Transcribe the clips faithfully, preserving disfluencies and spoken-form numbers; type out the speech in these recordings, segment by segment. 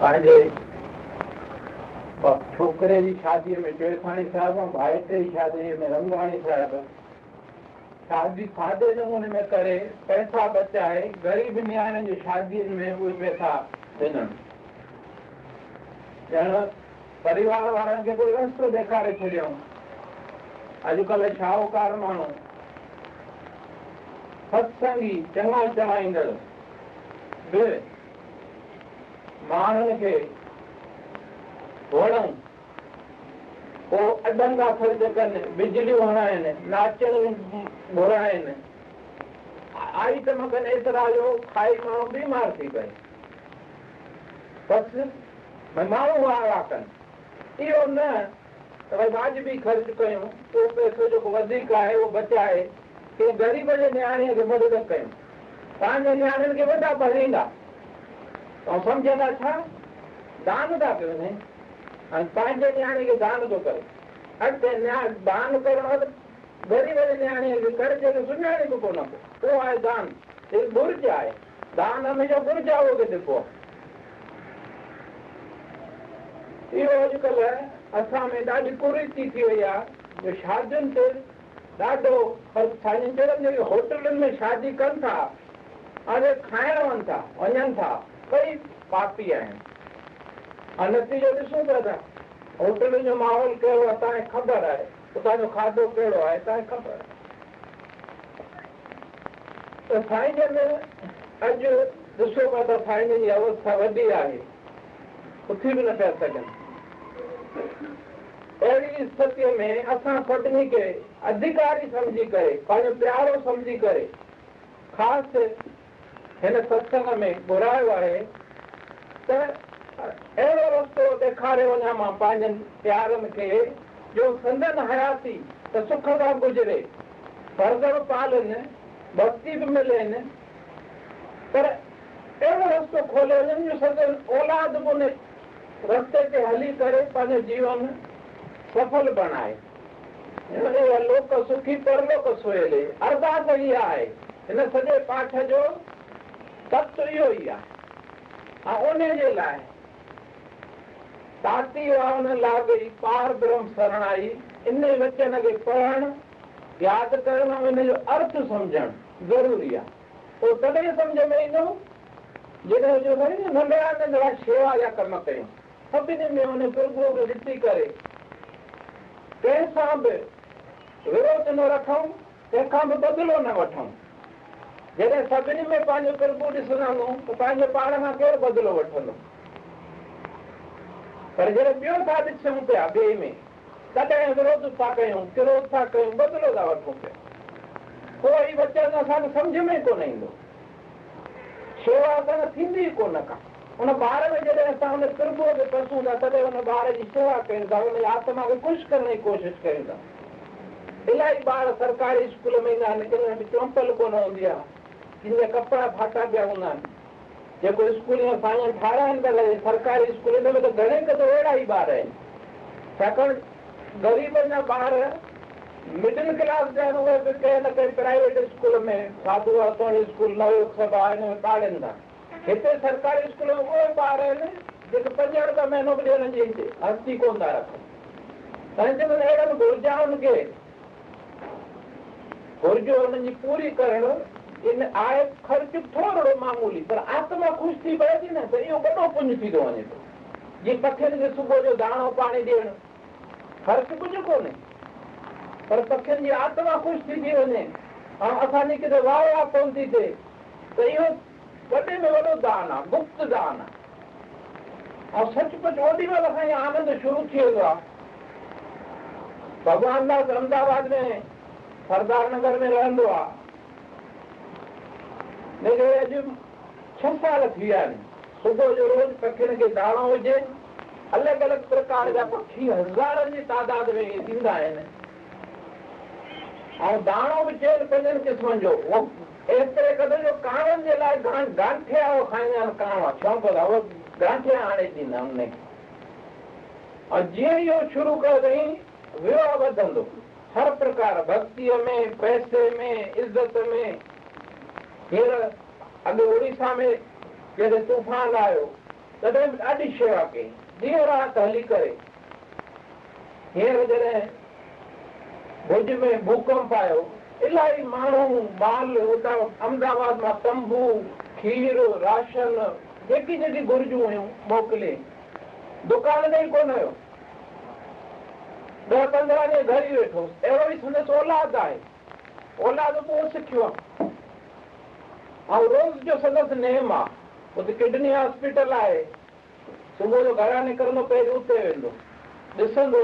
छोकरे जी शादी में चोखाणी साहब भाइट जी शादी में रंगाणी साहब शादी सादे नमूने में करे पैसा बचाए गरीब न्याण जी शादी में उहे पैसा देन जण परिवार वारन के कोई रस्तो देखारे छड़ियो। अजकल शाहूकार मानू सत्संगी चंगा चलाईंदड़ बे माण्हुनि खे घोड़ूं पोइ अडंगा ख़र्च कनि, बिजलियूं हणाइनि, नाचण घुराइनि, आइटम कनि एतिरा जो खाई माण्हू बीमार थी पए। बसि माण्हू वारा कनि, इहो न त भई वाजिबी ख़र्च कयूं, उहो पैसो जेको वधीक आहे उहो बचाए के ग़रीब जे नियाणीअ खे मदद कयूं। तव्हांजे नियाणियुनि खे वॾा भरींदा तो समझना था दान था करें पांच न्याणे के दान तो करे अटे दान करण गरीब न्याणे के कर्ज के सुनाने को कोना को वो आए दान एक बुर्ज आए दान हमेशा बुर्ज आओगे देखो ये आजकल असा में दादी कुरीति थी हुई जो शादियुनि ते दादो खाने जो होटलनि में शादी कन था अरे खाइण वन था वजन था कई पापी आहिनि। नतीजो ॾिसूं पिया था होटलुनि जो माहौल कहिड़ो आहे तव्हांखे ख़बर आहे, उतां जो खाधो कहिड़ो आहे तव्हांखे ख़बर आहे। त साईं जन अॼु ॾिसो पिया था साईं जन जी अवस्था वॾी आहे, उथी बि न पिया सघनि। अहिड़ी स्थितीअ में असां सभिनी खे अधिकारी सम्झी करे पंहिंजो प्यारो सम्झी करे ख़ासि हिन सत्संग में घुरायो आहे त अहिड़ो रस्तो ॾेखारे वञा मां पंहिंजनि प्यारनि खे जो संदन हयाती त सुख सां गुज़रे, फर्ज़ पालन भक्ति बि मिलनि, पर अहिड़ो रस्तो खोले वञनि जो सदन औलाद बि उन रस्ते ते हली करे पंहिंजो जीवन सफल बणाए। लोक सुखी परलोक सुहेले अरदास इहा आहे हिन सॼे पाठ जो तत्व इहो ई आहे। ऐं उन जे लाइ ताती वाहन लाॻई पार ब्रह्म शरणाई इन वचन खे पढ़णु यादि करणु इन जो अर्थ सम्झणु ज़रूरी आहे। पोइ तॾहिं सम्झ में ईंदो जॾहिं जो भई नंढड़ा नंढड़ा शेवा जा कम कयूं। सभिनी में उन प्रभु खे ॾिसी करे कंहिंसां बि विरोध न रखूं, कंहिंखां बि बदिलो न वठूं। जॾहिं सभिनी में पंहिंजो प्रभु ॾिसंदो त पंहिंजे पाण खां केरु बदिलो वठंदो, पर जॾहिं ॿियो था ॾिसूं पिया ॿिए में तॾहिं विरोध था कयूं, क्रोध था कयूं, बदिलो था वठूं पिया। कोई वचन असांखे सम्झ में कोन ईंदो, शेवा असां थींदी कोन का। उन ॿार में जॾहिं असां उन प्रभुअ खे परसूं था तॾहिं उन ॿार जी शेवा कयूं था, उन आत्मा खे ख़ुशि करण जी कोशिशि कयूं था। इलाही ॿार सरकारी स्कूल में ईंदा आहिनि, कंहिं वटि चम्पल कोन हूंदी आहे, जिनमें कपड़ा फाटा पिया हूंदा आहिनि। जेको स्कूल में साईं ठाराइनि पिया सरकारी स्कूल में त घणे क़दुरु अहिड़ा ई ॿार आहिनि, छाकाणि ग़रीबनि जा ॿार मिडिल क्लास जा आहिनि, उहे बि कंहिं न कंहिं प्राइवेट स्कूल में साधू वासवाणी स्कूल नवयुग सभा हिन में पाढ़नि था। हिते सरकारी स्कूल में उहे ॿार आहिनि जेके पंज रुपया महीनो बि हुननि जी हस्ती कोन था रखनि। साईं जन अहिड़नि घुर्जाउनि खे घुर्जो हुननि जी पूरी करणु इन आए खर्च थोड़ो मामूली पर आत्मा खुश थी पए न त इहो वॾो पुञ थी थो वञे थो। जीअं पखियुनि खे सुबुह जो दाणो पाणी ॾियणु ख़र्च कुझु कोन्हे, पर पखियुनि जी आत्मा खुश थी थी वञे ऐं असांजी किथे वाह वाह कोन थी थिए त इहो वॾे में वॾो दान आहे, गुप्त दान आहे। ऐं सचमुच ओॾी महिल असांजो आनंद शुरू थी वेंदो आहे। भॻवान दास अहमदाबाद में सरदार नगर में रहंदो आहे, मुंहिंजे अॼु छह साल थी विया आहिनि। सुबुह जो रोज़ पखियुनि खे दाणो हुजे, अलॻि अलॻि प्रकार जा पखी हज़ारनि जी तादाद में ईंदा आहिनि ऐं दाणो बि चइनि पंजनि क़िस्मनि जो। एतिरे क़दुरु जो काणनि जे लाइ गांठिया खाईंदा आहिनि, काणो शौंक़ु उहो गांठिया आणे ॾींदा हुनखे। ऐं जीअं इहो शुरू कयो अथई वियो वधंदो, हर प्रकार भक्तीअ में, पैसे में, इज़त में। हींअर अॻु उड़ीसा में जॾहिं तूफ़ान आयो तॾहिं ॾाढी शेवा कई, ॾींहुं राति हली करे। हींअर जॾहिं भुज में भूकंप आयो, इलाही माण्हू माल हुतां अहमदाबाद मां तंबू, खीर, राशन, जेकी जेकी घुर्जूं हुयूं मोकिले। दुकान ते ई कोन हुयो, ॾह पंद्रहं ॾींहं घर ई वेठो। अहिड़ो ई संदसि औलाद आहे, औलाद पोइ सिखियो आहे। ऐं रोज़ जो संदसि नेम आहे, उते किडनी हॉस्पिटल आहे। सुबुह जो घरां निकिरंदो पहिरियों उते वेंदो, ॾिसंदो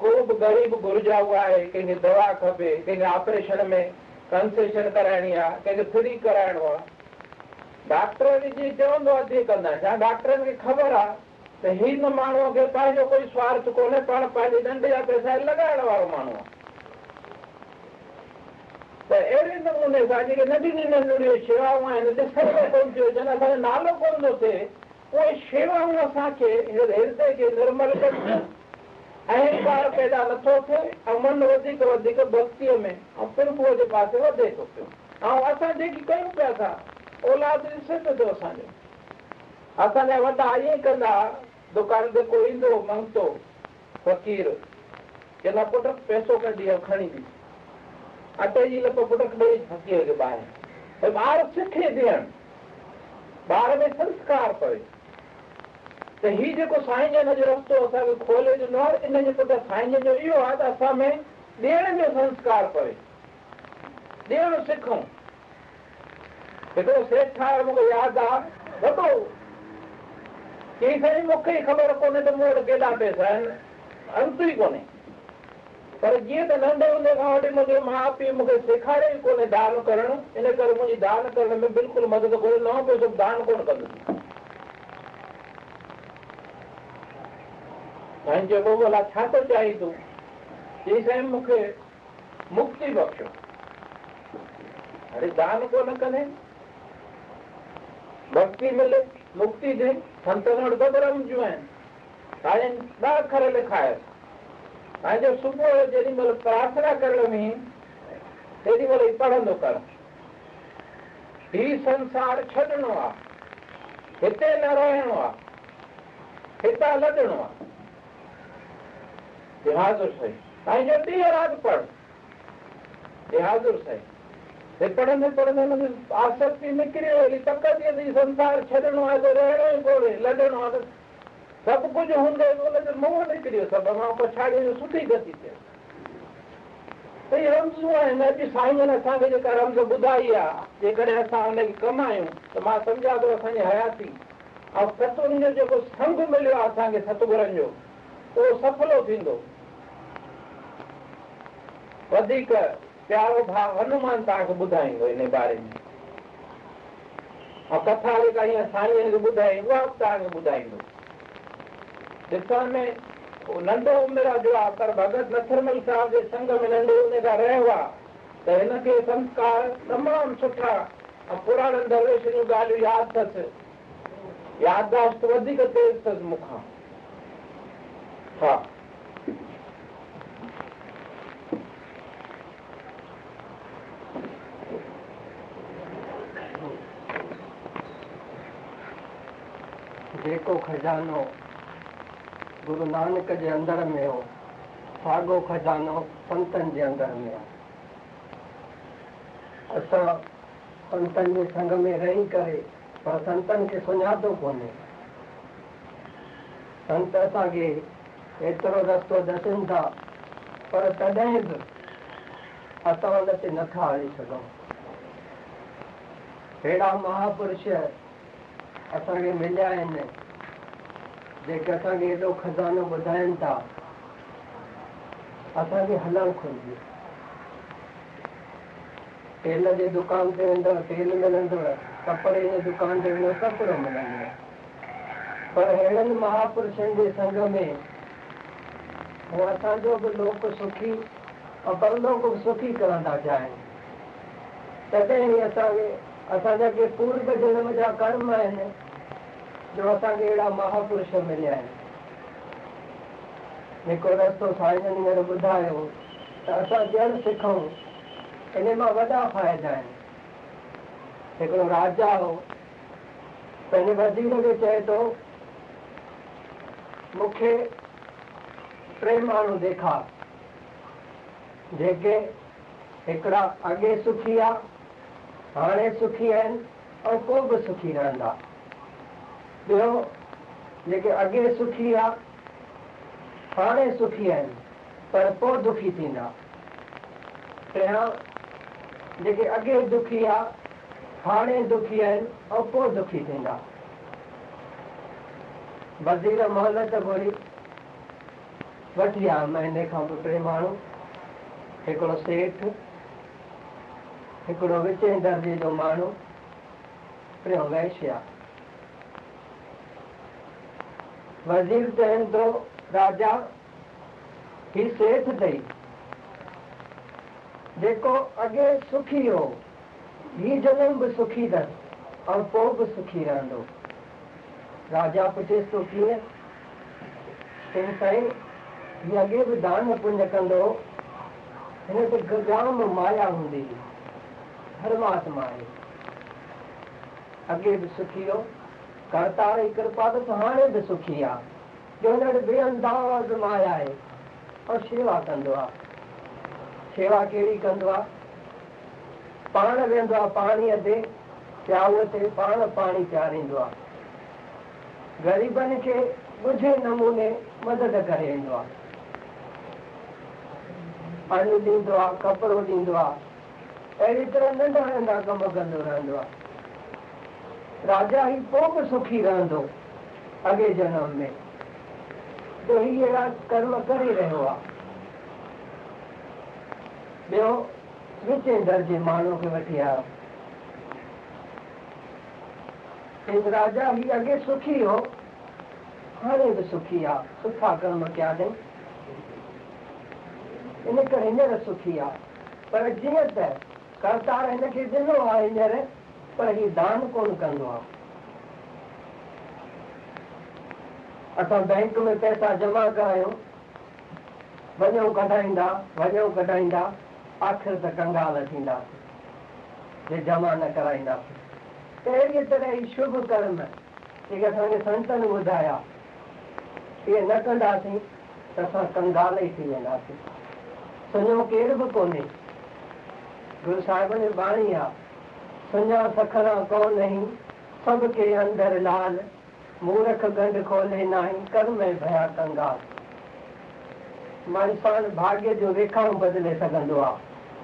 को बि ग़रीब घुर्जा हुआ आहे, कंहिंखे दवा खपे, कंहिंखे ऑपरेशन में कंसेशन कराइणी आहे, कंहिंखे फ्री कराइणो आहे। डॉक्टर जी चवंदो आहे जीअं कंदा छा, डॉक्टरनि खे ख़बर आहे त हिन माण्हूअ खे पंहिंजो कोई स्वार्थ कोन्हे, पाण पंहिंजे दंड जा पैसा लॻाइण वारो माण्हू आहे। त अहिड़े नमूने सां जेके नंढी नंढियूं शेवाऊं आहिनि, ॾिसण में कोन थियूं अचनि, असांजो नालो कोन थो थिए, उहे शेवाऊं असांखे हृदय खे निर्मल कनि। अहंकार पैदा नथो थिए ऐं मन वधीक वधीक भक्तीअ में ऐं प्रभुअ जे पासे वधे थो पियो। ऐं असां जेकी कयूं पिया था, औलाद ॾिसे थो पियो असांजो। असांजा वॾा ईअं कंदा, दुकान ते को ईंदो मंगतो फ़क़ीर, चवंदा पुट पैसो कढी ऐं खणी ॾिस, अटे जी लप पुट ॾेई फकीअ खे ॿाहिरि। ॿार सिखे ॾियण, ॿार में संस्कार पवे। त हीउ जेको साईं जन जो रस्तो असांखे खोले ॾिनो आहे, इन जे पुठियां साईं जन जो इहो आहे त असां में ॾियण जो संस्कार पवे, ॾियणो सिखूं। हिकिड़ो सेठ आहे, मूंखे यादि आहे, वॾो चई साईं मूंखे ई ख़बर कोन्हे त मूं वटि केॾा पैसा आहिनि, अंत ई कोन्हे। पर जीअं त नंढे हूंदे खां वठी मुंहिंजे माउ पीउ मूंखे सेखारियो ई कोन्हे दान करणु, इन करे मुंहिंजी दान करण में बिल्कुलु मदद कोन्हे, न पियो सभु दान कोन कंदुसि। साईं चयो भला छा थो चाहीं तूं? चई साईं मूंखे मुक्ति बख़्शो। अरे दान कोन कंदे, भक्ति मिले, मुक्ति ॾे। संतनि वटि ॿ रमजूं आहिनि, साईं ॿ अखर लिखायसि। पंहिंजो सुबुह जो जेॾी महिल प्रार्थना करण में तेॾी महिल ई पढ़ंदो कर। हीउ संसार छॾिणो आहे, हिते न रहणो आहे, हितां लॾणो आहे। बहादुर साईं पंहिंजो ॾींहुं राति पढ़। बहादुर साईं हे पढ़ंदे पढ़ंदे हुनखे आसक्ति निकिरी वई, तकदीअ ते संसार छॾिणो आहे, त रहणो ई कोन्हे, लॾणो आहे। सभु कुझु हूंदे हुनजो मोह निकिरी वियो, सभु मां पछाड़ीअ जो सुठी गति थिए। त इहे रमज़ूं आहिनि। अॼु साईं जन असांखे जेका रमज़ ॿुधाई आहे, जेकॾहिं असां हुनखे कमायूं त मां सम्झां थो असांजी हयाती ऐं सतुनि जो जेको संग मिलियो आहे असांखे सतगुरनि जो, उहो सफलो थींदो। वधीक प्यारो भाउ हनुमान तव्हांखे ॿुधाईंदो इन बारे में, ऐं कथा जेका हीअं साईं जन खे ॿुधाई उहा बि तव्हांखे ॿुधाईंदो। ॾिसण में नंढो उमिरि जो आहे, पर भगत नथरमल साहिब जे संग में नंढे उमिरि खां रहियो आहे, त हिनखे संस्कार तमामु सुठा ऐं पुराणनि दरवेशनि जूं ॻाल्हियूं यादि अथसि। याददाश्त वधीक तेज़ अथसि मूंखां। हा जेको खज़ानो गुरु नानक जे अंदर में हो, साॻो खज़ानो संतनि जे अंदर में हो। असां संतनि जे संग में रही करे पर संतनि खे सुञातो कोन्हे। संत असांखे एतिरो रस्तो ॾसनि था, पर तॾहिं बि असां हुन ते नथा हली सघूं। अहिड़ा महापुरुष असांखे मिलिया आहिनि जेके असांखे एॾो खज़ानो ॿुधाइनि था, असांखे हलणु घुरिजे। तेल जे दुकान ते वेंदव तेल मिलंदव, कपिड़े जे दुकान ते वेंदव कपिड़ो मिलंदव, पर अहिड़नि महापुरुषनि जे संग में हू असांजो बि लोक सुखी ऐं परलोक बि सुखी करण था चाहिनि। तॾहिं ई असांखे असांजा के पूर्व जन्म जा कर्म आहिनि जो असांखे अहिड़ा महापुरुष मिलिया आहिनि। जेको रस्तो साईं जन हींअर ॿुधायो त असां ॼण सिखूं, इन मां वॾा फ़ाइदा आहिनि। हिकिड़ो राजा हो, पहले वजीरगे चहे तो मुख्य प्रेमानु देखा जेके एकड़ा आगे सुखी आ हाणे सुखी आन और को भी सुखी रहंदा बियो जेके आगे सुखी आ हाणे सुखी आन पर पो दुखी थींदा तेहा जेके अगे दुखी आ हाणे दुखी आन और पो दुखी थींदा। वजीर मोहलत बोली वटिया महीने का टे मानू एकड़ो सेठ एकड़ो विचे दर्जे जो मानू प्रियो वैश्या। वजीर चवन तो राजा ही सेठ थी जेको अगे सुखी हो ही जन्म भी सुखी दस और पो भी सुखी रहंदो। राजा पुछे तो किए तेन साईं ये अगे भी दान पुण्य कंदो हिने तो गजाम माया हुंदी परमात्मा है अगे भी सुखी हो करता रही कृपा तो हाणे भी सुखी आ जो हिने बेअंदाज माया है और सेवा कंदो आ सेवा केड़ी कंदो आ पाण वेंदो आ पाणी ते प्याऊ ते पाण पाणी चारींदो आ गरीबन के बुझे नमूने मदद करे अन्न दींदो आ कपड़ो दींदो आ अड़ी तरह नंढा नंढा कम कंदो रहंदो आ। राजा ही पोइ सुखी रहंदो अगे जन्म में तो ही अड़ा कर्म करे रहियो आ। ॿियो विचे दर्जे माण्हू खे वठी आयो राजा ही अगे सुखी हो हाणे भी सुखी आ सुठा कर्म क्या दे इन करे हींअर सुखी आ पर जीअं त करतार हिनखे ॾिनो आहे हींअर पर ही दान कोन कंदो आहे। असां बैंक में पैसा जमा करायूं वञूं कढाईंदा वञूं कढाईंदा आख़िर त कंगाल थींदा जे जमा न कराईंदा। अड़ी तरह ही शुभ कर्म जो संतन बुधाया ये न कंदासी तो अस कंगाल ही थी वेंदासी सुनो केर भी कोने। गुरु साहिब ने बाणी आ सुना सखरा कौन नहीं सबके अंदर लाल मूर्ख गंढ खोले नहीं कर्म भया कंगाल। इंसान भाग्य जो रेखाओं बदले सकंदो आ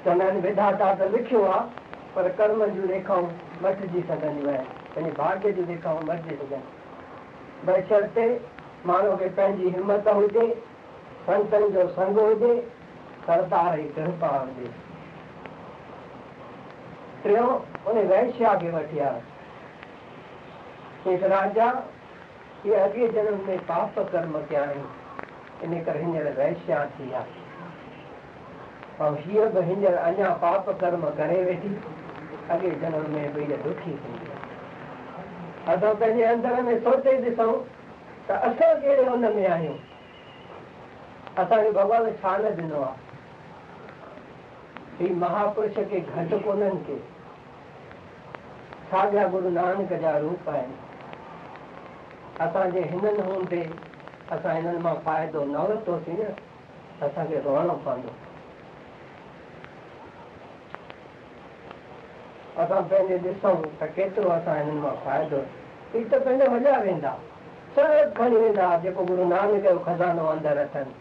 चवंदा आहिनि विधाता तो लिखियो आ पर कर्म जो रेखाओं मटजी सघंदियूं आहिनि भाग्य जो रेखाऊं मटजी सघनि बशर्ते माण्हू खे पंहिंजी हिमत हुजे संतनि जो संग हुजे करतार जी कृपा हुजे। टियों उन वैश्या खे वठी आयो हिकु राजा इहे अॻे जन्म में पाप कर्म कया आहिनि इन करे हींअर वैश्या थी आहे ऐं हीअ बि हींअर अञा पाप कर्म करे वेठी अगे जन्म में भी दुखी थी। अस पैं अंदर में सोचे दिसूं तो अस कड़े उन में आयूँ असा भगवान छा न दिनों ही महापुरुष के घट को के साजा गुरु नानक जा रूप आन असाजे हिनन होंदे असा हिनन मां फायदो न वरतोसी न असा के रोणो पवंदो। असां पंहिंजे ॾिसूं त केतिरो असां हिननि मां फ़ाइदो ही त पंहिंजा वॾा वेंदा सभु खणी वेंदा जेको गुरू नानक जो खज़ानो अंदरि अथनि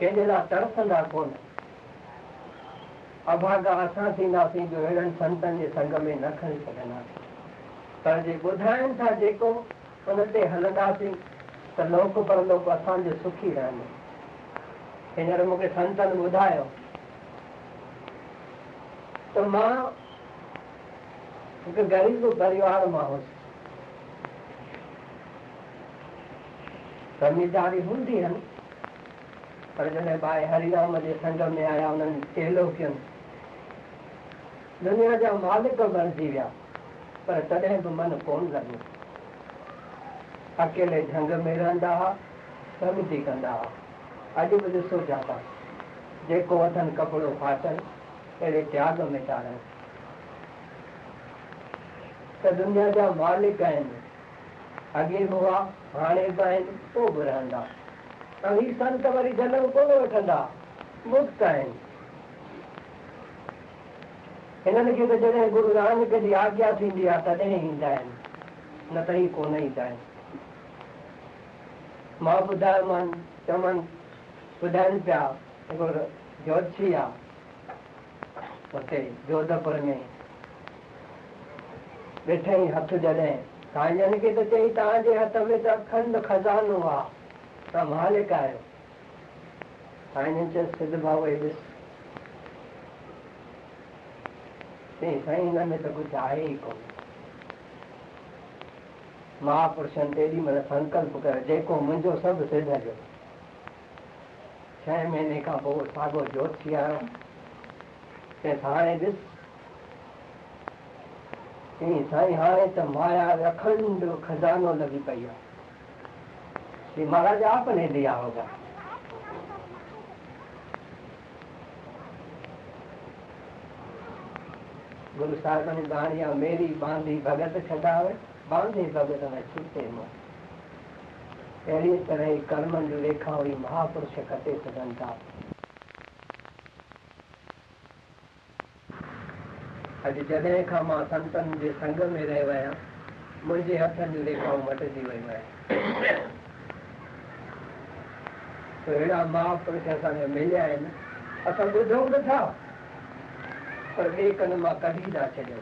कंहिंजे लाइ तरसंदा कोन। अभागा असां थींदासीं जो अहिड़नि संतनि जे संग में न खणी सघंदासीं पर जे ॿुधाइनि था जेको उन ते हलंदासीं त लोक परलोक असांजो सुखी रहंदो। हींअर मूंखे संतनि ॿुधायो त मां हिकु ग़रीब परिवार मां हुउसि ज़मीदारी हूंदी आहिनि पर जॾहिं भाई हरिराम जे संग में आया उन्हनि चेलो कयनि दुनिया जा मालिक बणिजी विया पर तॾहिं बि मन कोन लॻो। अकेले झंग में रहंदा हुआ समिती कंदा हुआ अॼु बि ॾिसो जाता जेको वठनि कपिड़ो फाटनि अहिड़े त्याग में था रहनि। दुनिया जा मालिक अगे हुआ हाने तो बुरहंदा अभी संत वरी जन्म को वठंदा मुक्त इन्हनि खे जॾहिं गुरु नानक जी आज्ञा थींदी आहे तॾहिं ईंदा आहिनि न त ही कोन ईंदा आहिनि। मां ॿुधायो मान चमन ॿुधाइनि पिया हिकिड़ो जोतशी आहे हुते जोधपुर में वेठई हथ जॾहिं साईंजन खे त चई तव्हांजे हथ में त अखंड खज़ानो आहे तव्हां मालिक आहियो। साईंजन चयो सिद्ध भाऊ हे ॾिस साईं हिन में त कुझु आहे ई कोन। महापुरुषनि तेॾी महिल संकल्प कयो जेको मुंहिंजो सभु सिद्ध जो। छह महीने खां पोइ साॻियो जोतशी आयो चयसि हाणे ॾिस साईं हाणे त माया अखंड खज़ानो लॻी पई आहे। महाराज आपने दिया होगा गुरु साहिब ने दानिया मेरी बांधी भगत छदावे बांधी भगत में छूटे मो अहिड़ी तरह कर्मनि जी रेखा हुई महापुरुष कटे सघनि था। अॼु जॾहिं खां मां संतनि जे संग में रहियो आहियां मुंहिंजे हथनि जूं रेखाऊं मटिजी वियूं आहिनि। अहिड़ा महापुरुष असांखे मिलिया आहिनि असां ॿुधूं बि था पर ॿिए कन मां कढी था छॾियो।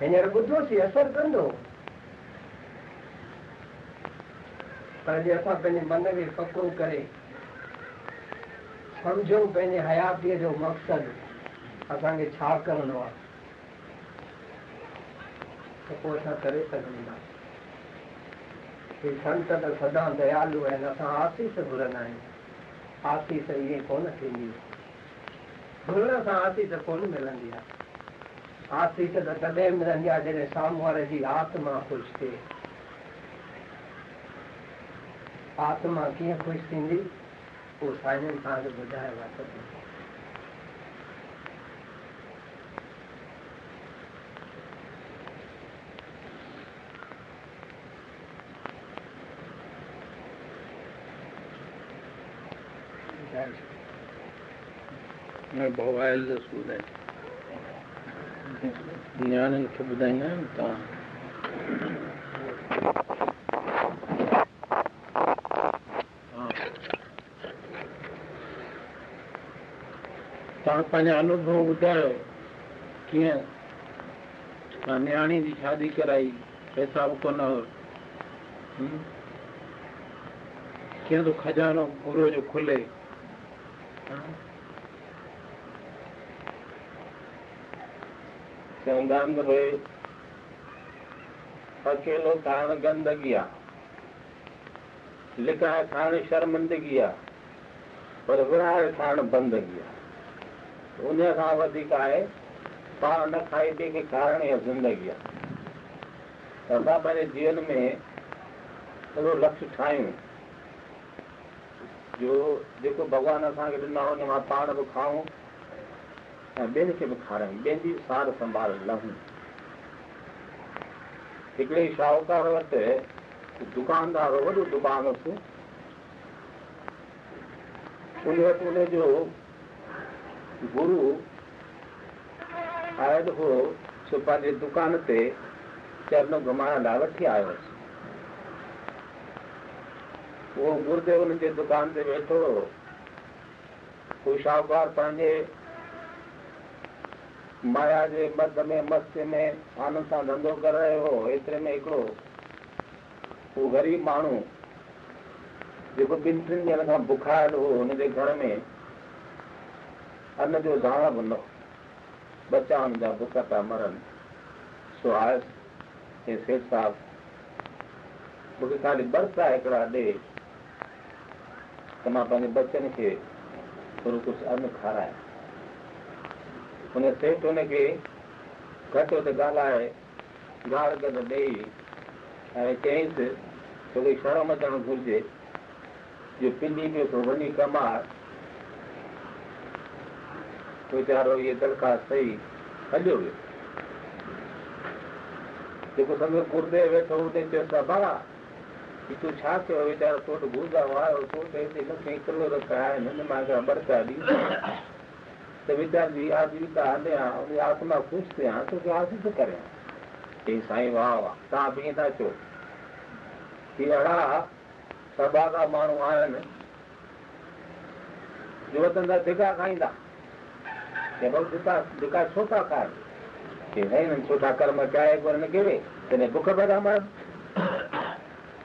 हींअर ॿुधोसीं असरु कंदो पर जे असां पंहिंजे मन खे पको करे सम्झूं पंहिंजे हयातीअ जो मक़सदु असांखे छा करिणो आहे त पोइ असां करे सघंदासीं। संत त सदा दयालु आहिनि असां आसीस घुरंदा आहियूं आसीस इहे कोन थींदी घुरण सां आसीस कोन मिलंदी आहे। आसीस त तॾहिं मिलंदी आहे जॾहिं साम्हूं वारे जी आत्मा ख़ुशि थिए। आत्मा कीअं ख़ुशि थींदी उहो साईं तव्हांखे ॿुधायो आहे। मैं मोबाइल न्याणनि खे ॿुधाईंदा आहिनि तव्हां पंहिंजा अनुभव ॿुधायो कीअं तव्हां न्याणी जी शादी कराई पैसा बि कोन हो कीअं थो खज़ानो गुरू जो खुले। गंद हुए अकेलो खाण गंदगी आहे लिखा खाण शर्मिंदगी आहे पर विराए खाण बंदगी आहे। उन खां वधीक आहे पाण न खाई जेके खाइण जी ज़िंदगी आहे। असां पंहिंजे जीवन में सॼो लक्ष्य ठाहियूं जो जेको भॻवानु असांखे ॾिनो हुन मां पाण बि खाऊं ऐं ॿियनि खे बि खारायूं ॿियनि जी सार संभाल लहूं। हिकिड़े शाहूकार वटि दुकानदार हो वॾो दुकान हुअसि उन वटि उनजो गुरू आयल हो सो पंहिंजे दुकान ते चरण घुमाइण लाइ वठी आयो हुअसि। उहो गुरुदेव हुन जे दुकान ते वेठो हो उहो शाहूकार पंहिंजे माया जे मद में मस्ती में आनंद सां धंधो करे रहियो हो। एतिरे में हिकिड़ो उहो ग़रीब माण्हू जेको ॿिनि टिनि ॾींहंनि खां बुखार हो हुनजे घर में अन जो दाणा बि न हो बचा हुन जा बुख था मरनि। सो आयुसि हे सेठ साहिब मूंखे खाली बरसा हिकिड़ा ॾे त मां पंहिंजे बचनि खे थोरो कुझु अन खारायां। उन सेठ हुनखे घटि वधि ॻाल्हाए गाड़ गॾु ॾेई ऐं चयईंसि तोखे शर्म अचणु घुरिजे जो पिंडी पियो थो वञी कमाए। वीचारो इहे दरख़्वास्त सही हलियो वियो। ikusambe kurde wetaude chesa bara itu chhaake vichar tot bhuja waro tot ese lakhe kilo rakha nand maga barka di विचार जी आजीविका आने अपनी आत्मा पूछते हैं तो क्या हासिल करें ये साई वाह ता बीता चो ये अड़ा सभा का मानू आयन जो तंदा दिखा खाइंदा ये बहुत दिखा दिखा छोटा खाए ये नहीं छोटा कर्म क्या है करने के लिए तने भूख बड़ा मार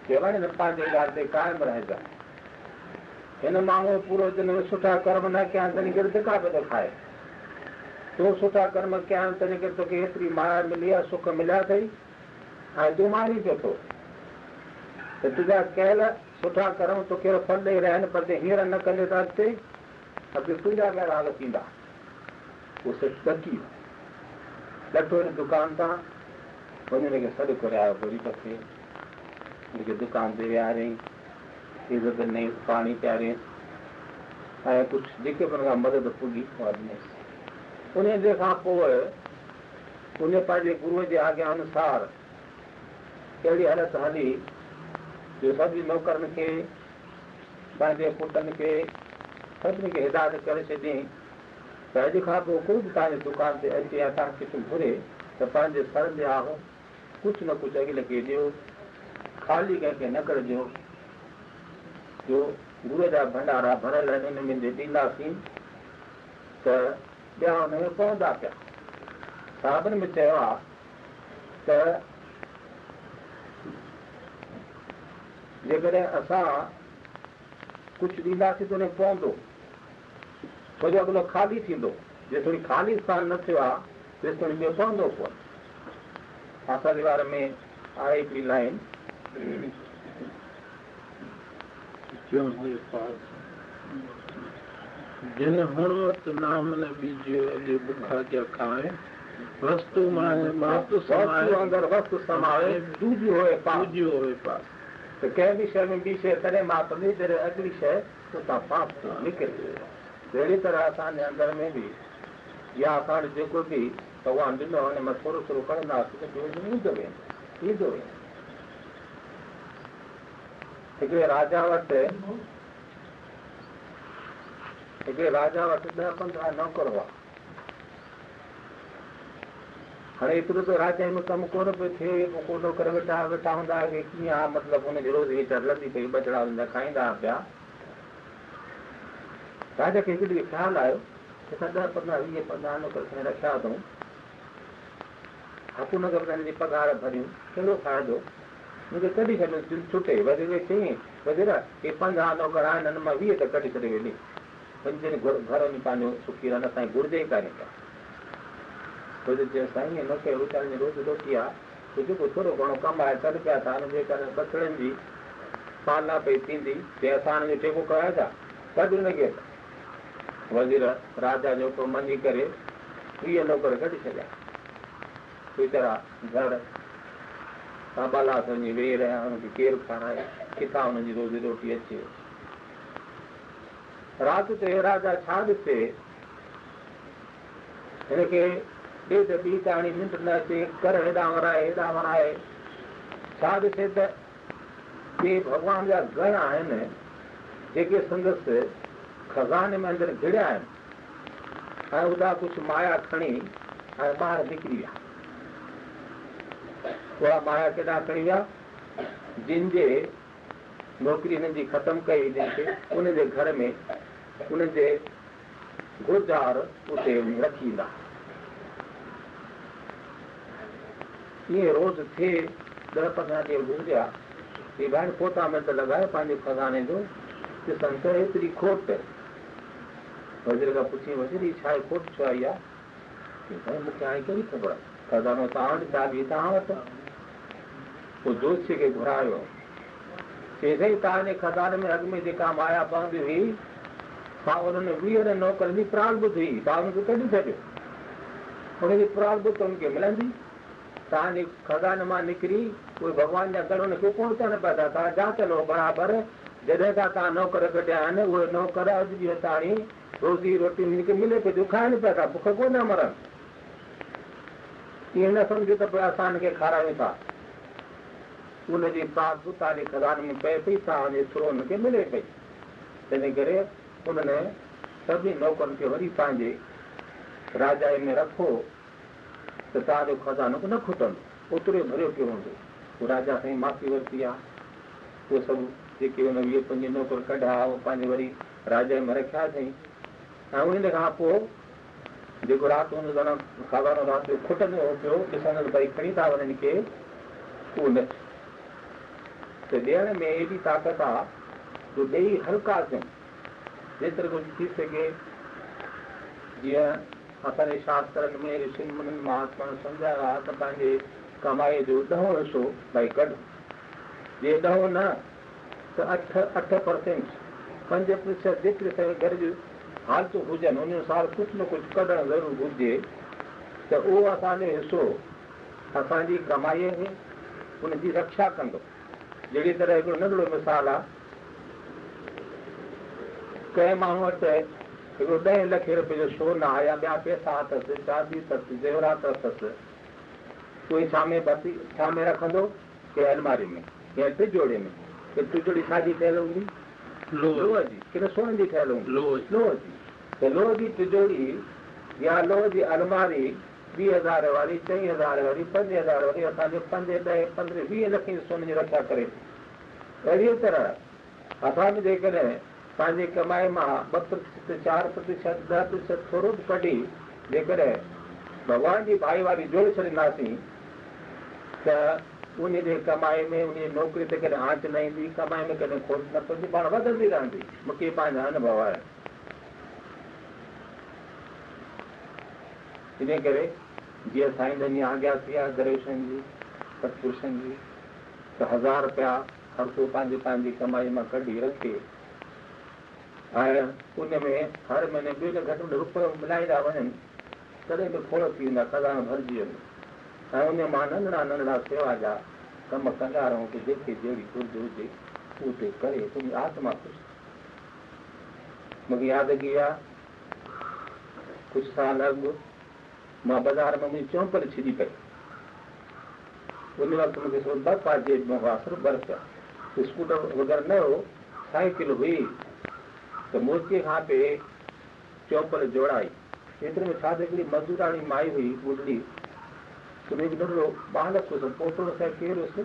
केवाने न पांच हजार दे कायम रहेगा इन मांगो पूरो जन्म सुठा कर्म ना क्या तने कर दिखा बद खाए तो सुठा कर्म क्या तने कर तो के इतनी माया मिली सुख मिला थई आ तू मारी जो तो तो तुझा कहला सुठा कर्म तो केरो फल दे रहन पर दे हीरा न करे ताते अब तुझा के राल कींदा उसे तकी लटो ने दुकान ता बने के सड करे आ बड़ी पक्की के दुकान दे आ रही इज्जत नहीं पानी प्यारे आया कुछ जेके पर मदद पूगी और नहीं उन्हें देखा पोए उन्हें पाले गुरु के आगे अनुसार केड़ी हालत हाली जो सभी नौकरन के बाजे पुटन के सभी के हिदायत करे से दी पहले खा को कोई बताए दुकान से ऐसे आता कि तुम भरे तो पांजे सर दे आओ कुछ न कुछ आगे लगे दियो खाली करके न कर जो जो गुरु दा भंडारा भरल रहने में दींदा सी तो ब्याह में पौधा क्या साबन में सेवा तो जेकर असा कुछ दींदा सी तो ने पौधो तो जो अगलो खाली थींदो जे थोड़ी खाली स्थान न सेवा तो थोड़ी में पौधो को आशा दीवार में आई पी लाइन क्यों ये पास जिन हणवत नाम ने बीजे अली बुखा क्या खाए वस्तु माने वस्तु समाए अंदर वस्तु समाए दूजी होए पास दूजी होए पास तो कह विषय में विषय करे मात्र नहीं तेरे अगली शय तो ता पाप तो निकल तेरी तरह आसान अंदर में भी या आकार जो को भी भगवान दिलो ने मसूर शुरू करना तो जो नहीं दबे ये दो एकरे राजा वटे एकरे राजा वटे दस पंद्रह नौकर हुआ हरे इतरो तो राजा में कम कोर पे थे को नो कर बेटा बेटा हुंदा के की आ मतलब उन्हें रोज ही चलती पे बचड़ा न खाइंदा प्या राजा के के ख्याल आयो के सदा पन्ना ये पन्ना नो कर रखा दो आपू नगर ने पगार भरियो केलो खा दो मुझे कभी कभी दिन छूटे वगैरह चाहिए वगैरह ये पंद्रह नौ करा नन में भी तो कटी करे वेली पंजे ने घरों में पानी सुखी रहना साई गुर्दे का नहीं का तो जो साई ने के उतार ने रोज दो किया तो जो थोड़ो घणो कम आए सर पे था ने कर बछड़न जी पाला पे तींदी ते आसान ने टेको करा था सब ने के वगैरह राजा जो को मनी करे प्रिय नौकर कटी सजा तो तेरा घर बाला सनी वे रहा उनके केर खाना है किता उन जी रोजी रोटी अच्छी रात ते राजा छाद से लेके दे दे बी ताणी मिंट ना से कर हेदा वरा हेदा वरा है छाद से ते के भगवान जा गया है ने जेके संगत से खजाने में अंदर घिरया है आ उदा कुछ माया खणी आ बाहर निकली थोड़ा माया के ना करिया जिनके नौकरी ने जी खत्म कई जैसे उन्हें जे घर में उन्हें जे गुजार उसे रखींदा ये रोज थे दर पता दे गुजरा ये भाई पोता में तो लगाए पानी खजाने दो कि संतर इतनी खोट वजीर का पूछी वजीर ये छाए खोट छाया कि भाई मुझे आई करी खबर खजानो तांड चाबी तांड वो जोश के घुरायो जैसे ही ताने खदान में अग में जेका माया बांधी हुई सावन ने वीर ने नौकर दी प्रारब्ध हुई सावन को कदी छड्यो उन्हें दी प्रारब्ध तो उनके मिलंदी ताने खदान मां निकरी कोई भगवान जा गणो ने को कोण तने पता था जाते लो बराबर जदे का ता नौकर कटे आने वो नौकर आज भी ताणी रोजी रोटी मिले के मिले पे दुखान पे भूख को ना मरन ये न समझो तो प्रासान के खारा था उन जी साधु तारी खजान में पैसे तव्हांजे थ्रोन खे मिले पई तंहिं करे उन्होंने सभी नौकरनि खे वरी पंहिंजे राजाई में रखो तो तव्हांजो खजानो न खुटंदो ओतिरे भरियो पियो हूंदो। राजा साईं माफ़ी वरिती आहे, उहे सभु जेके हुन वीह पंज नौकर कढा उहे पंहिंजे वरी राजाई में रखिया अथई ऐं उन खां पोइ जेको राति हुन ॼणा खजानो राति जो खुटंदो पियो ॾिसंदो भई खणी था वञनि के उन तो ॾियण में एॾी ताक़त आहे जो ॾेई हल्का थियनि जेतिरो कुझु थी सघे। जीअं असांजे शास्त्रनि में ऋषिनि मुनिनि महात्माउनि सम्झायो आहे त पंहिंजे कमाई जो ॾहो हिसो भई कढो, जे ॾहो न त अठ अठ परसेंट पंज प्रतिशत जेतिरे घर जूं हालतूं हुजनि उन अनुसार कुझु न कुझु कढणु ज़रूरु घुरिजे त उहो असांजो हिसो असांजी कमाईअ में उनजी रक्षा कंदो। जड़ी तरह एक नंढड़ो मिसाल आ, कें माण्हू वटि हिकिड़ो ॾह लख रुपए जो सोन आहे या ॿिया पैसा अथसि, चांदी अथसि, जेवरात अथसि, उहे छा में बसी छा में रखंदो के अलमारी में या तिजोड़ी में। तिजोड़ी छाजी ठहियल हूंदी लोह जी किन सोन जी ठहियल हूंदी लोह जी, त लोह जी तिजोड़ी या लोह जी अलमारी वी हजार वाली चई हजार वाली पंज हजार वाली असांजो पंज ॾह पंद्रहं वीह लख सोन जी रक्षा करे। अहिड़ी तरह असां बि जेकॾहिं पंहिंजे कमाई मां ॿ प्रतिशत चारि प्रतिशत ॾह प्रतिशत थोरो बि कढी जेकॾहिं भॻवान जी भाईवारी जोड़े छॾींदासीं त उन जे कमाई में उन जी नौकिरी ते कॾहिं आंच न ईंदी, कमाई में कॾहिं खोट न पवंदी, पाण वधंदी रहंदी। मूंखे पंहिंजा अनुभव आहिनि। इन करे जीअं साईं जन जी आज्ञा थी आहे दरवेशनि जी सतपुरुषनि जी त हज़ार रुपया हर को पंहिंजी पंहिंजी कमाई मां कढी रखे ऐं उन में हर महीने ॿियो न घटि में रुपयो मिलाईंदा वञनि तॾहिं बि खोड़ थी वेंदा, खज़ानो भरिजी वेंदो। ऐं उन मां नंढड़ा नंढड़ा सेवा जा कम कंदा रहूं की जेके जहिड़ी घुरिज हुजे उते करे तुंहिंजी आत्मा ख़ुशि। मूंखे यादि की आहे कुझु साल अॻु मां बाज़ार में मुंहिंजी चौंपल छिॼी पई, उन वक़्तु मूंखे सोन ॿ पास जेब में हुआ सिर्फ़ु ॿ रुपया, स्कूटर वग़ैरह न हो, साइकिल हुई। त मोचीअ खां पोइ चौंपल जोड़ाई, एतिरे में छा त हिकिड़ी मज़दूराणी माई हुई ॿुढड़ी, उन हिकु नंढिड़ो बालक हुयुसि पोटो सां केरु हुयुसि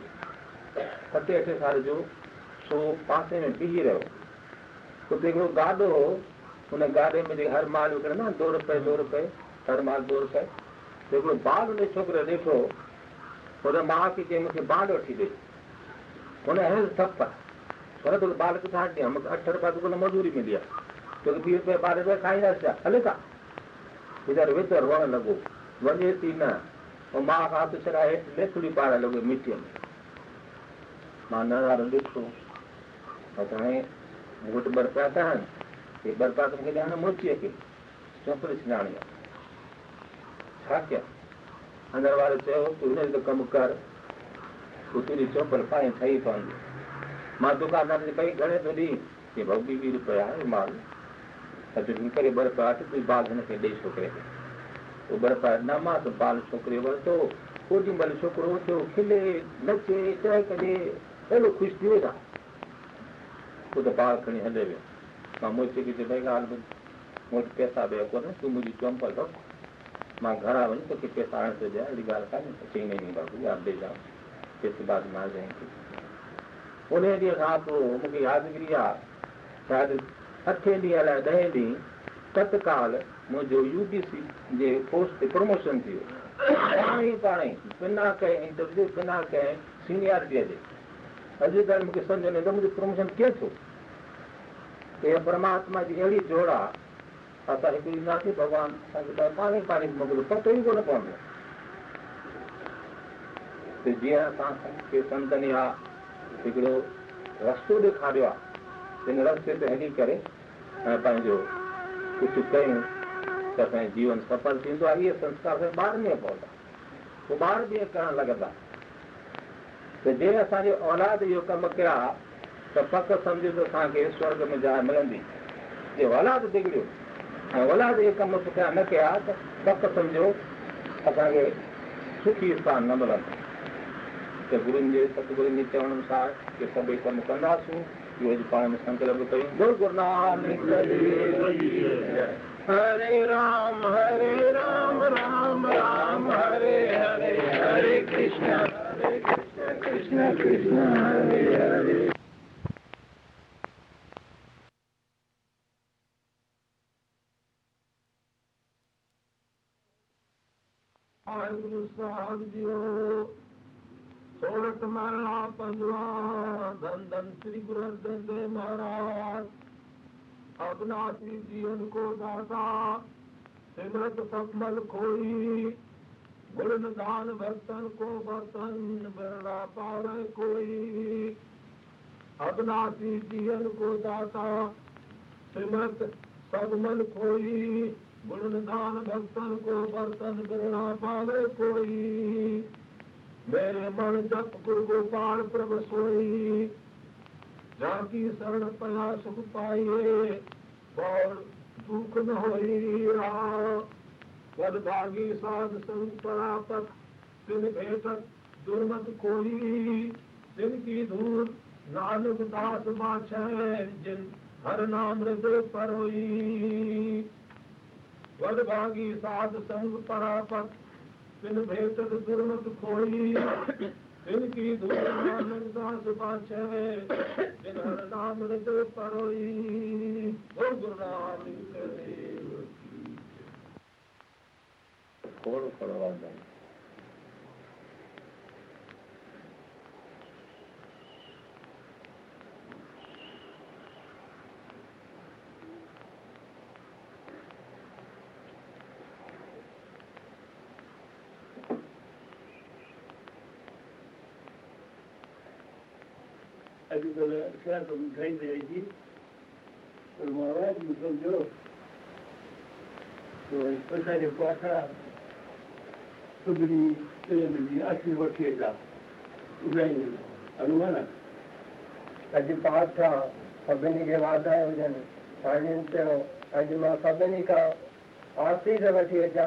सते अठे साल जो, सो पासे में बीही रहियो। हुते हिकिड़ो गाॾो हो, हुन गाॾे में जेके हर माल विकिणंदा दो रुपए दो रुपए हर माल दो रुपए, हिकिड़ो बाल हुन छोकिरे ॾिठो, हुन माउ खे चई मूंखे बाल वठी ॾे, हुन हंस थप पर तोखे बाल किथां ॾियां, मूंखे अठ रुपया तोखे मज़ूरी मिली आहे, तोखे ॿी रुपया ॿारहें रुपया खाईंदासीं छा, हले था। वीचारो विच रोअण लॻो, वञे थी न ऐं माउ खां हथु छॾाए हेठि लेथड़ी पाड़े लॻो मिटीअ में। मां नज़ारो ॾिठो, हाणे मूं वटि ॿ रुपया त आहिनि, हे ॿ रुपया त मूंखे ॾियणा मोचीअ खे, चौंपड़ी छिञाणी आहे, छा कयां। अंदरि वारे चयो तूं हिन जो कमु कर, पोइ तुंहिंजी चौंपल पाणी ठही पवंदी। मां दुकानदार खे कई घणे थो ॾीं, की भाऊ ॿी ॿी रुपया आहे माल, अॼु हिन करे ॿ रुपया अठ तूं बाल हिन खे ॾेई छोकिरे खे। पोइ ॿ रुपया ॾिनामांसि, बाल छोकिरे वरितो। ओॾी महिल छोकिरो उथियो, खिले नचे चए कॾे अहिड़ो ख़ुशि थी वियो था, पोइ त बाल खणी हले वियो। मां मोचे खे चयो भई ॻाल्हि ॿुध, मूं वटि पैसा ॿिया कोन, तूं मुंहिंजी चम्पल रख, मां घरां वञी तोखे पैसा आणे थो ॾियां, अहिड़ी ॻाल्हि कान्हे। चई नहीं बाबू आप ॾेई जाओ, पैसे बाद मां जाएंगे। उन ॾींहं खां पोइ मूंखे यादिगिरी आहे, शायदि अठे ॾींहं लाइ ॾहें ॾींहुं तत्काल मुंहिंजो U B C J post ते प्रमोशन थी वियो, पाण ई पाण ई बिना कंहिं इंटरव्यू बिना कंहिं सीनियरिटीअ जे। अॼु ताईं मूंखे सम्झ में ईंदो मुंहिंजो प्रमोशन कीअं थियो। इहा परमात्मा जी अहिड़ी जोड़ आहे, असां हिकु ॾींदासीं भॻवानु असांखे पाण ई पाण ई मोकिलियो, पतो ई कोन पवंदो। त जीअं असांखे संतनि या हिकिड़ो रस्तो ॾेखारियो आहे, हिन रस्ते ते हली करे ऐं पंहिंजो कुझु कयूं त असांजो जीवन सफल थींदो आहे। इहे संस्कार असांजे ॿार में पवंदा, उहो ॿार बि इहे करणु लॻंदा। त जे असांजे औलाद इहो कमु कया त पक सम्झो त असांखे स्वर्ग में जाइ मिलंदी। जे औलाद बिगड़ियो ऐं औलाद इहे कमु सुठा न कया त पक सम्झो असांखे सुखी स्थान न मिलंदो त गुरुनि जे सतगुरुनि जे चवण अनुसार के सभई कम कंदासूं। इहो अॼु पाण में संकल्प कयूं। गुरू गुरुनानक हरे राम हरे राम राम राम हरे हरे हरे कृष्ण हरे कृष्ण कृष्ण कृष्ण हरे हरे। गुरु साहब जी सोलत मारा पंद्रह धन धन श्री गुरु अर्जन देव महाराज अपना श्री जीवन को दाता सिमरत सकमल कोई गुण दान भक्तन को बर्तन बरड़ा पावे कोई अपना श्री जीवन को दाता सिमरत सकमल कोई गुणदान भक्तन को बर्तन बिरना पावे कोई मेरे मन जप गुरु गोपाल प्रभु सोई जाकी शरण पया सुख पाइये और दुख न होई सदभागी साध संग परापत तिन भेटत दुर्मत कोई जिनकी धूर नानक दास बाछे जिन हर नाम हृदय पर होई वडभागी साध संग परापत तिन भेटत दुर्मत खोई तिनकी धूल नानक दास बाछे जिन हर नाम हृदय परोई। गुरु गुरुनानक देव खोड़ पड़वा जाए अभी तो क्या तुम कहीं जाएगी और महाराज मतलब जो तो इस प्रकार के पाठा तो भी तेरे में भी आखिरी वर्ष के ला उन्हें अनुमान आज पाठ था सबने के बाद आए हो जाने साइन तो आज माँ सबने का आखिरी जगह थी जा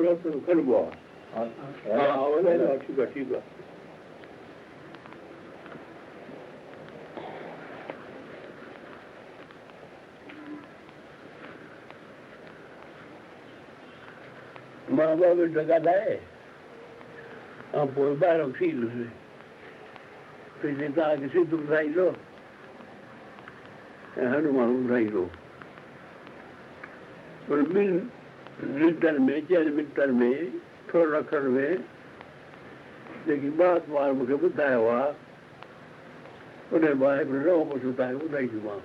रसों कर बुआ हाँ हाँ वाला है अच्छी बाती बुआ माँ बाप भी जगा दाए आप बोल बार उसी लुसे फिर जितना किसी दूसरा ही लो यहाँ तो मालूम दूसरा ही लो पर बिन मीटर में चार मीटर में थोड़ा रखण में जेकी बात मार मुखे ॿुधायो हुआ उन बारे में नओं कुझु तव्हां ॿुधाईंदोमांव।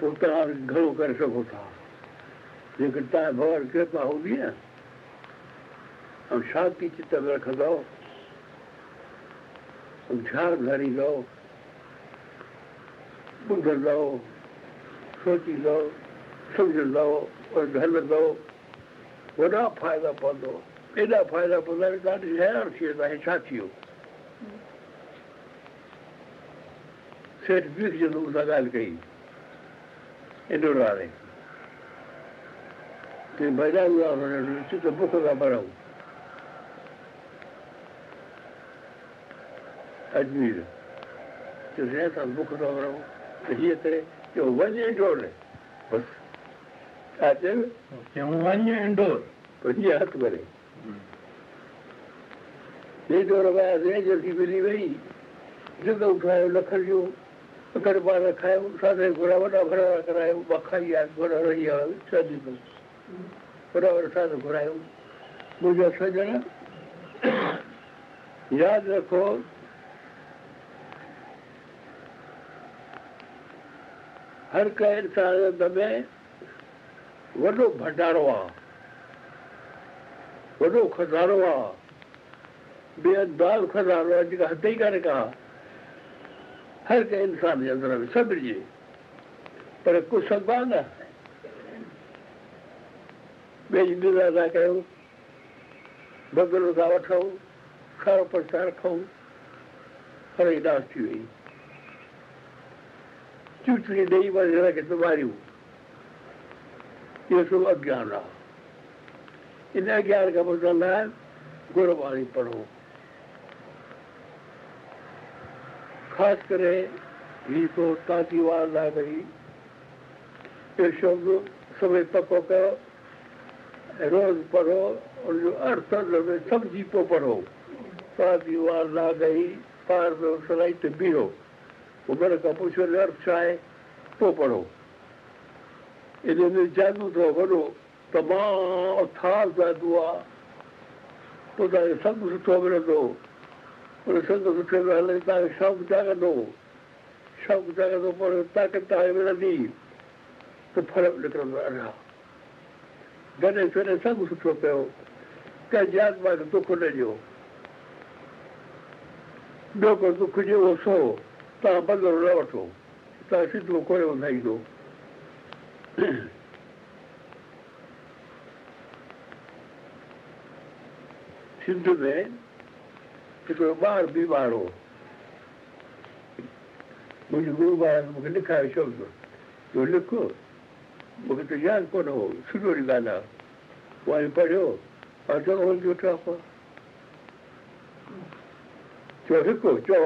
पोइ तव्हां घणो करे सघो था जेकॾहिं तव्हां भॻवान कृपा हूंदी न ऐं शांती चित में रखंदव झाड़ धरींदव बुंदर लाओ, सोची लाओ, समझ लाओ और धन लाओ, वो ना फायदा पालो, इना फायदा पाला भी ताकि हैरान चीज़ नहीं चाहती हो। सेठ बीच जनों लगाल कहीं, इधर आ रहे, तो बजाय उन्होंने रुचि तो बुक का बनाऊं, अजमेर, तो जैसा बुक का बनाऊं ये तेरे क्यों वन्य इंडोर है बस आते हैं क्यों वन्य इंडोर पर ये हाथ बने ये इंडोर वाला रेंजर की बिली वही जितना उठाए लखर जो अगर बार रखाए सारे घुरावड़ा भरा कराए बखाई यार घुरा रही है शादी में घुरावड़ा सारे घुराए मुझे सजना याद रखो हर कंहिं इंसान में वॾो भंडारो आहे वॾो खज़ानो आहे बेअंदाज़ खज़ानो आहे जेका हद ई कान्हे का हर कंहिं इंसान जे अंदरि में सभिनी जे पर कुझु सघबा न बेजबीला था कयूं, बदलो था वठूं, खारो प्रचार खाऊं, हरे दास थी वही। चूचली दही वाले जरा के तुम्हारी हूँ, ये सब अज्ञान रहा। इन अज्ञान का मतलब है गुरुवाणी पढ़ो, खास करे ये तो ताकि वार ना करी, ये शब्द समय तक करो, रोज पढ़ो और जो अर्थ लगे सब जीपो पढ़ो, ताकि वार ना गई पार में सलाई तो भी हो, वो मेरे का पूछो अर्थ चाहे तो पढ़ो। इन्हें जादू तो करो तमाम अथाह जादू आ, तो ताकि सब सुठो मिले दो, और सब सुठे मिले ताकि सब जाकर दो, सब जाकर दो पर ताकि ताकि मिला दी, तो फर्क निकल रहा। गने फिरे सब सुठो पे हो, क्या जात बात तो खुले जो, दो कर तो खुले वो सो, ताकि बंदर लौटो, ताकि सिद्ध वो कोई वो नहीं दो। सिंधु में एक बार बीमार हो, मुझे गुरु महाराज मुझे लिखा है शब्द, जो लिखो मुझे तो याद कौन हो, सुनो गाना वहीं पढ़ो और चलो जो चाहो चो हिको चो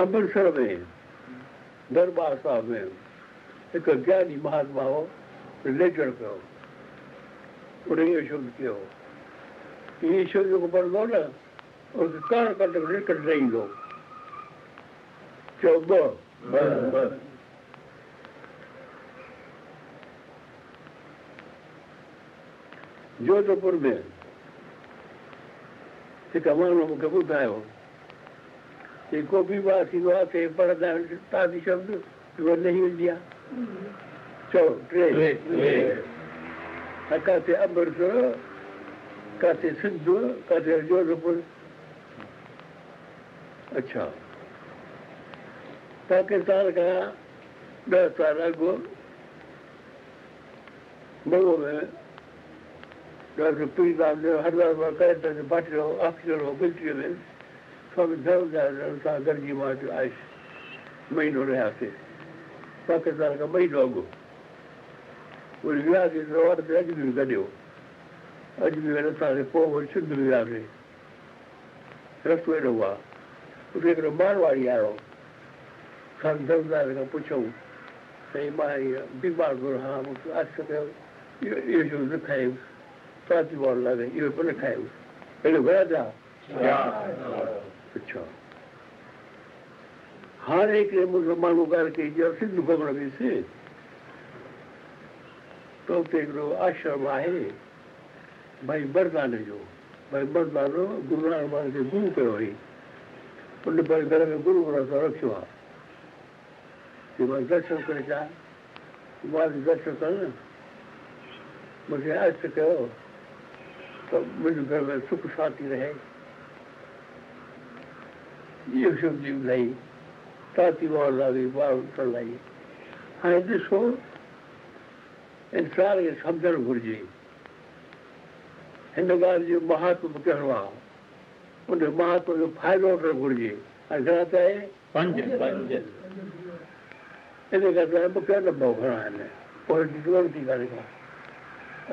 अमृतसर में दरबार साहब में एक ज्ञानी महात्मा हो, लेजर पे हो, उन्हें ये शब्द किया हो, ये शब्द को पढ़ दो ना, उसके कारण का निकट नहीं दो, चौदह बस जोधपुर में एक अमानो मुख्य बुद्ध आयो, ये कोई बात ही बात है पर दांत तादी शब्द वो नहीं लिया, चौदह ट्रेन कहते अमृतसर, कहते सिंधु, कहते जोधपुर। अच्छा, पाकिस्तान का दस साल अगो बंगों में डॉक्टर पीरदास ने हरदास में कहते थे पार्टी हो, ऑफिसर हो, मिलिट्री में सब धर्मदार था गर्जी मार्च आज महीनों रहा थे। पाकिस्तान का महीनों अगो और विवाह के दौरान तेरा जिंदगी का दियो, आज भी मेरे सारे पौवों चुंद विवाह में रस्तों हुआ, उसके एक मारवाड़ी आया, सांधर दार का पूछो, सही मारी बीमार हो रहा हूँ, मुझे आज से ये ये जो दिखाए, साथी वाला लगे, ये पन दिखाए, ये लोग गया था, अच्छा, हर एक ने मुसलमानों का के जब सिंधु कमरा में से तो तेरो आश्रम आए, भाई बरदाने जो, भाई बरदानो गुरु नानक मान के गुरु पे होई, उन्हें पर घर में गुरु बना तो रखियो आप, कि मैं दर्शन कर जा, बाद दर्शन करना, मुझे आज तक हो, तो मुझे घर में सुख शांति रहे, ये सब जीव नहीं, ताती बार लगी, बार उतर लगी, हाँ ये देखो इंसान के समझर गुरजी, हिंदुगार जी महात्मा कहवा, उन्हें महात्मा के फायदों पर गुरजी, अजराता है पंजे पंजे, इन्हें कहते हैं वो क्या लम्बा भरा है ना, और दूसरों की करेगा,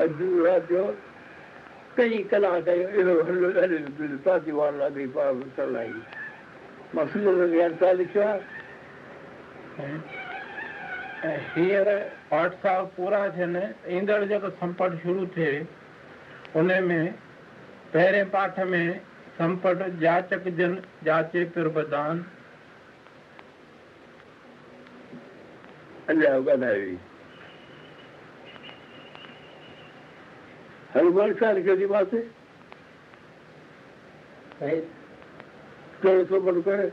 और दूसरा जो कई कला कई इधर हल्ले हल्ले दूसरा दीवार लगी पार चल रही, मसूद लोग यार ताली क्या? हींअर आठ साल पूरा थियनि ईंदड़ जेको संपट शुरू थिए उन में पहिरें पाठ में संपट जाचक जन जाचे पिर बदान अञा ॻाल्हाई हनुमान साल जी बात है कहिड़ो संपट करे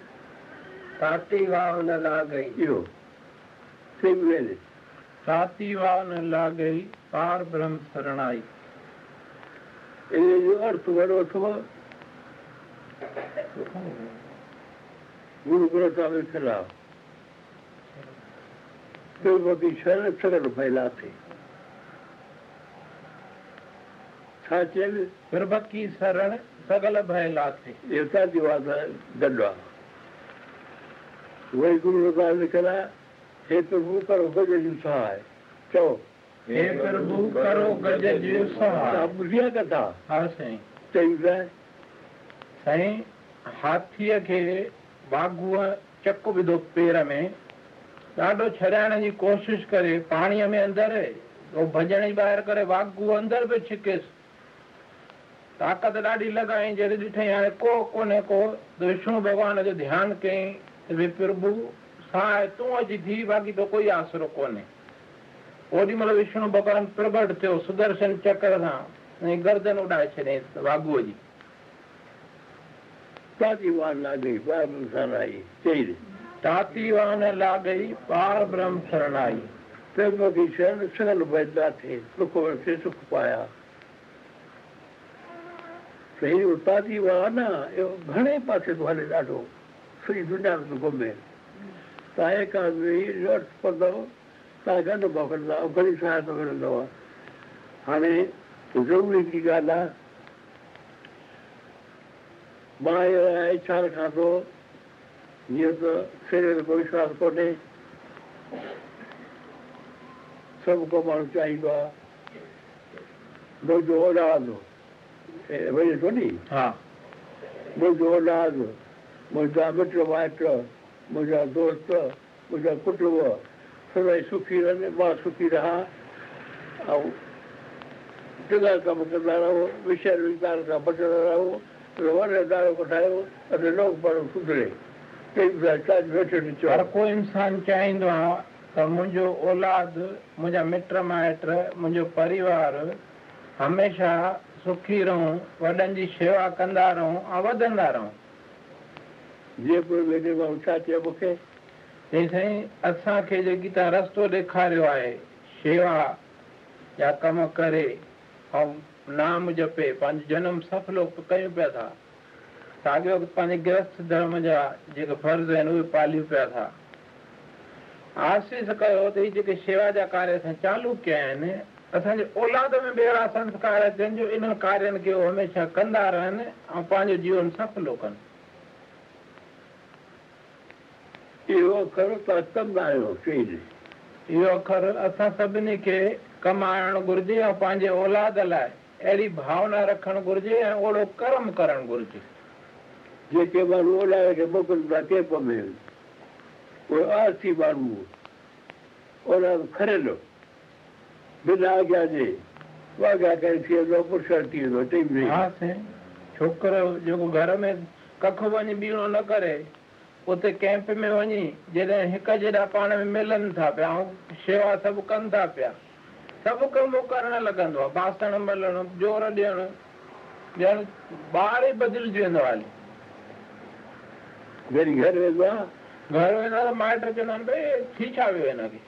ताती वाह न लाॻई इहो साती वान लागई पार ब्रह्म शरणाई जो अर्थ करो अथवा गुरु ग्रंथ में खिलाफ पूर्वदिशाएं प्रकट फैलाते। ब्रह्म की शरण सकल भय लाते। देवता दिवाता दंडवा वही गुरु ने कहा, हे प्रभु करो गज सहाय। क्यों हे प्रभु करो गज सहाय बुढ़िया कथा। हाँ सही सही सही। हाथीअ खे बागुआ चक विधो पेर में, ॾाढो छॾाइण जी कोशिश करे पानीअ में अंदर तो भजन ही बाहर करे, बागुआ अंदर पे छिकेस। ताकत ॾाढी लॻाई, जॾहिं ॾिठई हाणे को कोन्हे को, तो विष्णु भॻवान जो ध्यानु कयईं। वे प्रभु सहाय तूं अची थी, बाक़ी तो कोई आसरो कोन्हे। ओॾी महिल विष्णु भॻवानु प्रगट थियो सुदर्शन चक्र सां, गर्दन उॾाए छॾियईं वाॻूअ जी। ताती वान लागई पार ब्रह्म शरण आई, प्रभु की शरण सकल भय लाथई, सुख वरसे सुख पाया। सही उताती वान घणे पासे तो हले, ॾाढो सॼी दुनिया में घुमे। तव्हां एक आदमी लट पवंदव, तव्हां गंद मोकिलंदा, घणी सहायता मिलंदव। हाणे ज़रूरी जी ॻाल्हि आहे, मां इच्छा रखां थो जीअं त शरीर को विश्वास कोन्हे, सभु को माण्हू चाहींदो आहे मुंहिंजो औलादो वञे थो नी। हा मुंहिंजो औलाद, मुंहिंजा मिट माइट, मुंहिंजा दोस्त, मुंहिंजा कुटुंब सभई सुखी रहनि, मां सुखी रहां, ऐं चङा कम कंदा रहो, विषय विकार खां बचंदा रहो, वर अदारो कढायो, अने लोक पाण सुधरे। हर को इंसान चाहींदो आहे त मुंहिंजो औलाद, मुंहिंजा मिट माइट, मुंहिंजो परिवार हमेशा सुखी रहूं, वॾनि जी शेवा कंदा रहूं ऐं वधंदा रहूं। जयपुर छा चयो मूंखे, हे साईं असांखे जेकी तव्हां रस्तो ॾेखारियो आहे शेवा जा कम करे ऐं नाम जपे, पंहिंजो जनम सफलो कयूं पिया था, साॻियो पंहिंजे गृहस्थ धर्म जा जेके फर्ज़ आहिनि उहे पालियूं पिया था। आसीस कयो त हीअ जेके शेवा जा कार्य असां चालू कया आहिनि, असांजे औलाद में बेड़ा संस्कार अचनि जो इन्हनि कार्यनि खे उहे हमेशह कंदा रहनि ऐं पंहिंजो जीवन सफलो कनि। इहो अखरु तव्हां कंदा आहियो, इहो अखरु असां सभिनी खे कमाइणु घुरिजे ऐं पंहिंजे औलाद लाइ अहिड़ी भावना रखणु घुरिजे ऐं ओड़ो कर्म करणु घुरिजे। जेके माण्हू औलाद खे मोकिलनि था कैंप में, उहे आरसी माण्हू औलाद खरियो बिना आज्ञा जे वागा करे थी वेंदो, पुरुषार्थ थी वेंदो टीम में। हा साईं, छोकिरो जेको घर में कख वञी बीणो न करे, उते कैंप में वञी जॾहिं हिक जेॾा पाण में मिलनि था पिया ऐं शेवा सभु कनि था पिया, सभु कमु करणु लॻंदो आहे, बासण मलणु, जोर ॾियणु, ॼण ॿार ई बदिलजी वेंदो आहे। वरी घर वेंदो आहे, घर वेंदो आहे, माइट चवंदा आहिनि भई थी छा वियो हिनखे,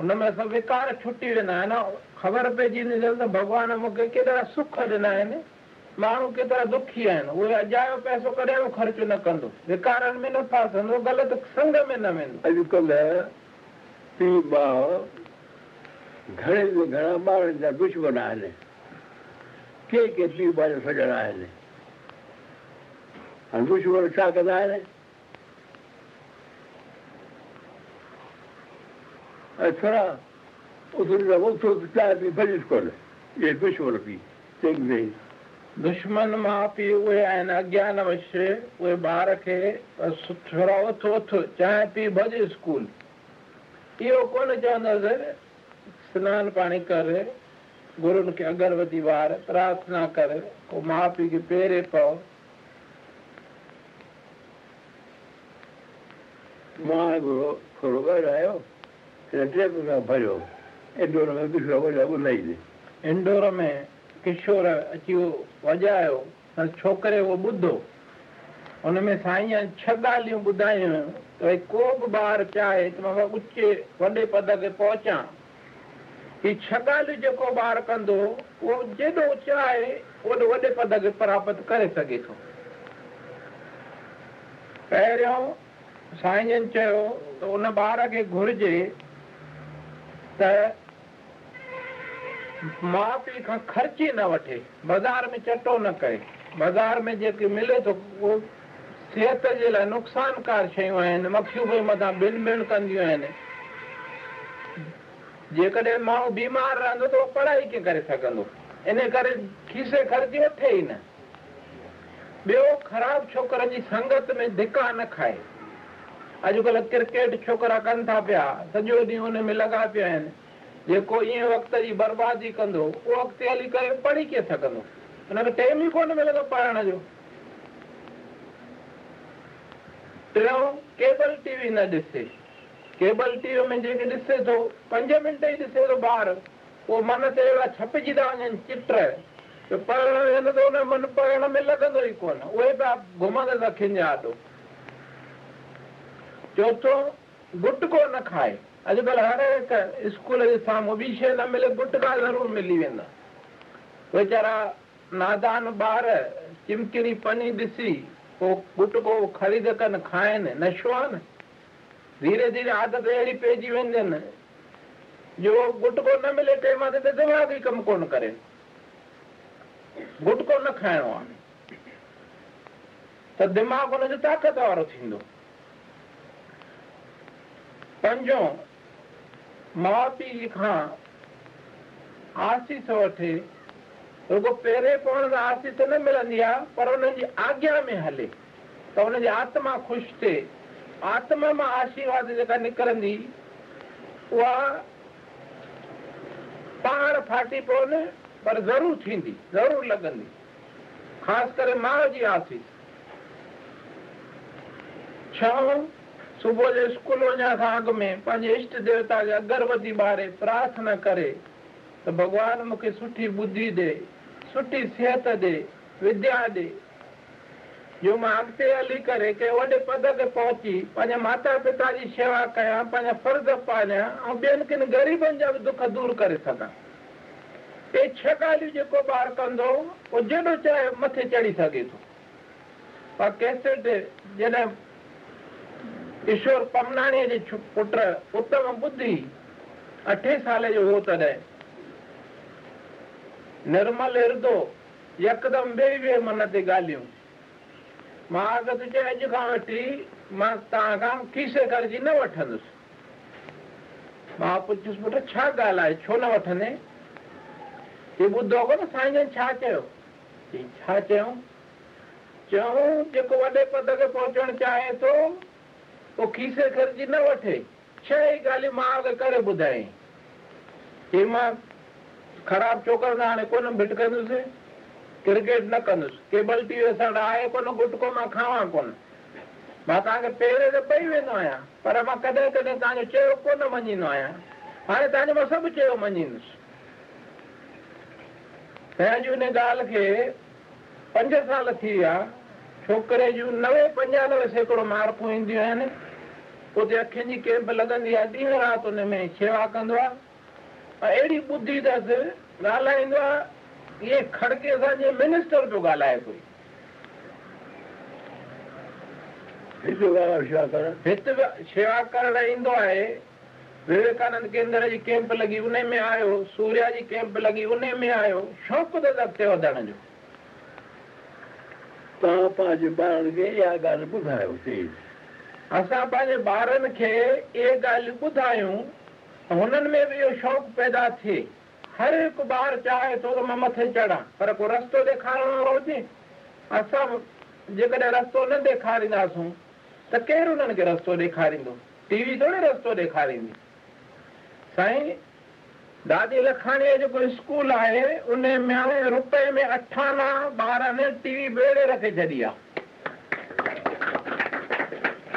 उन में सभु विकार छुटी वेंदा आहिनि। ख़बर पइजी वेंदी त भॻवान मूंखे केतिरा सुख ॾिना आहिनि, माण्हू केतिरा दुखी आहिनि। उहे अजायो पैसो कॾहिं बि ख़र्चु न कंदो, विकारनि में न फासंदो, ग़लति संग में न वेंदो। अॼुकल्ह पीउ भाउ घणे में घणा ॿारनि जा दुश्मन आहिनि, के के पीउ भाउ जा सॼण आहिनि। हाणे दुश्मन छा कंदा आहिनि, थोड़ा दुश्मन पी दुश्मन माउ पीउ उहे आहिनि अज्ञानवश, उहे ॿार खे थोरा उथ उथ चांहि पी भॼ स्कूल, इहो कोन चवंदसि सनानु पाणी कर, गुरुनि खे अगरबत्ती वार, प्रार्थना कर, पोइ माउ पीउ खे पेरे पओ। मां थोरो ॻाल्हायो भरियो इंडोर में, इंडोर में किशोर अची वॼायो, छोकिरे उहो ॿुधो, हुन में साईं छह ॻाल्हियूं ॿुधायूं त भई को बि ॿार चाहे त मां उचे वॾे पद ते पहुचां। ही छह ॻाल्हियूं जेको ॿार कंदो, उहो जेॾो चाहे ओॾो वॾे पद खे प्राप्त करे सघे थो। पहिरियों साईं जन चयो त उन ॿार खे घुर्जे त माउ पीउ खां ख़र्च ई न वठे, बाज़ार में चटो न करे। बाज़ार में जेके मिले थो उहो सिहत जे लाइ नुक़सानकार शयूं आहिनि, मखियूं बि मथां बिन बिन कंदियूं आहिनि। जेकॾहिं माण्हू बीमार रहंदो त उहो पढ़ाई कीअं करे सघंदो? इन करे खीसे ख़र्च वठे ई न। ॿियो, ख़राब छोकरनि जी संगत में धिका न खाए। अॼुकल्ह क्रिकेट छोकिरा कनि था पिया, सॼो ॾींहुं उन में लॻा पिया आहिनि। जेको ईअं वक़्त जी बर्बादी कंदो उहो अॻिते हली करे पढ़ी कीअं सघंदो? हुनखे टाइम ई कोन मिलंदो पढ़ण जो। टियों, केबल टीवी न ॾिसे। केबल टीवी में जेके ॾिसे थो पंज मिंट ई ॾिसे थो ॿार, उहो मन ते अहिड़ा छपिजी था वञनि चित्र जो पढ़ण वेंदो त हुन मन पढ़ण में लॻंदो ई कोन। उहे पिया घुमंदा था खिंजा आॾो। चौथो, गुटको न खाए। अॼुकल्ह हर हिकु स्कूल जे साम्हूं ॿी शइ न मिले, गुटका ज़रूरु मिली वेंदा। वीचारा नादान ॿार चिमकिणी पनी ॾिसी पोइ गुटको ख़रीद कनि, खाइनि, नशो आहे न। धीरे धीरे आदत अहिड़ी पइजी वेंदी आहिनि जो गुटको न मिले टाइम ते त दिमाग़ ई कमु कोन करे। गुटको न खाइणो आहे त दिमाग़ हुनजो ताक़त वारो थींदो। पंजो, माउ पीउ खां आसीस वठे। रुगो पेरे पवण सां आसीस न मिलंदी आहे, पर हुननि जी आज्ञा में हले त हुनजी आत्मा ख़ुशि थिए। आत्मा मां आशीर्वाद जेका निकिरंदी उहा पाण फाटी कोन, पर ज़रूरु थींदी, ज़रूरु लॻंदी, ख़ासि करे माउ जी आसीस। छहों, सुबुह जो स्कूल वञण खां अॻु में पंहिंजे इष्ट देवता खे अगरबत्ती ॿारे प्रार्थना करे त भॻवानु मूंखे सुठी बुद्धि ॾे, सुठी सिहत ॾे, विद्या ॾे, जो मां अॻिते हली करे कंहिं वॾे पद ते पहुची पंहिंजे माता पिता जी शेवा कयां, पंहिंजा फ़र्ज़ पालियां ऐं ॿियनि किन ग़रीबनि जा बि दुख दूरि करे सघां। इहे छह ॻाल्हियूं जेको ॿारु कंदो उहो जेॾो चाहे मथे चढ़ी सघे थो। पर कैसेट जॾहिं ईश्वर पमनाणीअ जे पुटु उत्तम बुद्धि अठे साले जो हो तॾहिं निर्मल हृदो यकदमि ॿिए ॿिए मन ते ॻाल्हियूं। मां अॻु चयो अॼु खां वठी मां तव्हां खां खीसे कर्ज़ी न वठंदुसि। मां पुछियुसि, पुटु छा ॻाल्हि आहे, छो न वठंदे? हे ॿुधो कोन साईं जन छा चयो। छा चयूं? चऊं जेको वॾे पद ते पहुचणु चाहे थो उहो खीसे ख़र्ची न वठे। छह ई ॻाल्हियूं मां अॻु करे ॿुधाई। हे मां ख़राब छोकिरा सां हाणे कोन भिटकंदुसि, क्रिकेट न कंदुसि, केबल टीवी सां आहे कोन, गुटको मां खावां कोन। मां तव्हांखे पहिरें त पई वेंदो आहियां, पर मां कॾहिं कॾहिं तव्हांजो चयो कोन मञींदो आहियां। हाणे तव्हांजो मां सभु चयो मञींदुसि। पंहिंजी हिन ॻाल्हि खे पंज साल थी विया। छोकिरे जूं नवे पंजानवे सैकड़ो मार्कूं ईंदियूं आहिनि। उते अखियुनि जी कैंप लॻंदी आहे, ॾींहुं राति उन में शेवा कंदो आहे। अहिड़ी ॿुधी अथसि, ॻाल्हाईंदो आहे इहे खड़के सां जीअं मिनिस्टर पियो ॻाल्हाए कोई। हिते बि शेवा करण ईंदो आहे। विवेकानंद केंद्र जी कैंप लॻी उन में आयो, सूर्या जी कैंप लॻी उन में आयो। शौक़ु अथसि अॻिते वधण जो। तव्हां पंहिंजे ॿारनि खे इहा ॻाल्हि ॿुधायो? असां पंहिंजे ॿारनि खे इहे ॻाल्हियूं ॿुधायूं, हुननि में बि इहो शौक़ु पैदा थिए। हर हिकु ॿारु चाहे थो त मां मथे चढ़ां, पर को रस्तो ॾेखारण वारो हुजे। असां जेकॾहिं रस्तो न ॾेखारींदासूं त केरु हुननि खे रस्तो ॾेखारींदो? टीवी थोरी रस्तो ॾेखारींदी। साईं दादी लखाणीअ जो जेको स्कूल आहे उन में हाणे रुपए में अठाना ॿारनि टीवी बेड़े रखे छॾी आहे।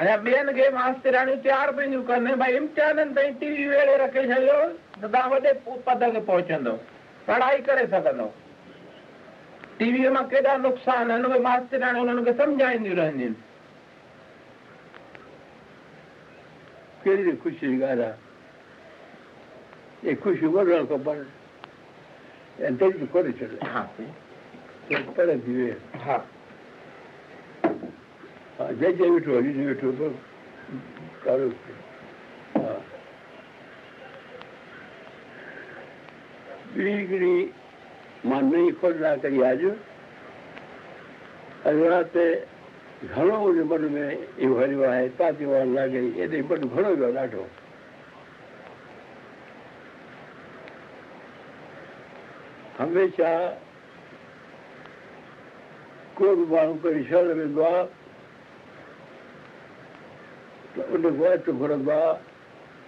ऐं ॿियनि खे मास्तराणियूं तयारु पंहिंजूं कनि, भई इम्तिहाननि ताईं टीवी वेड़े रखे छॾियो त तव्हां वॾे पद ते पहुचंदो, पढ़ाई करे सघंदो। टीवीअ मां केॾा नुक़सान आहिनि उहे मास्तराणियूं उन्हनि खे सम्झाईंदियूं रहंदियूं आहिनि। कहिड़ी ख़ुशी जी ॻाल्हि आहे। ये खुशी वरण खबर एंटरी कोड चले। हां पर दिवे हां जय जय विठो जी विठो प्रारूप है। हाँ, बिगड़ी मानवी खोल ना करी आज अजराते घणो उन मन में यो हरियो है ताती वार लागे ये दे बड़ घणो यो डाठो हमेशा कोई माण्हू परेशान वेंदो आहे त उन वक़्तु घुरंदो आहे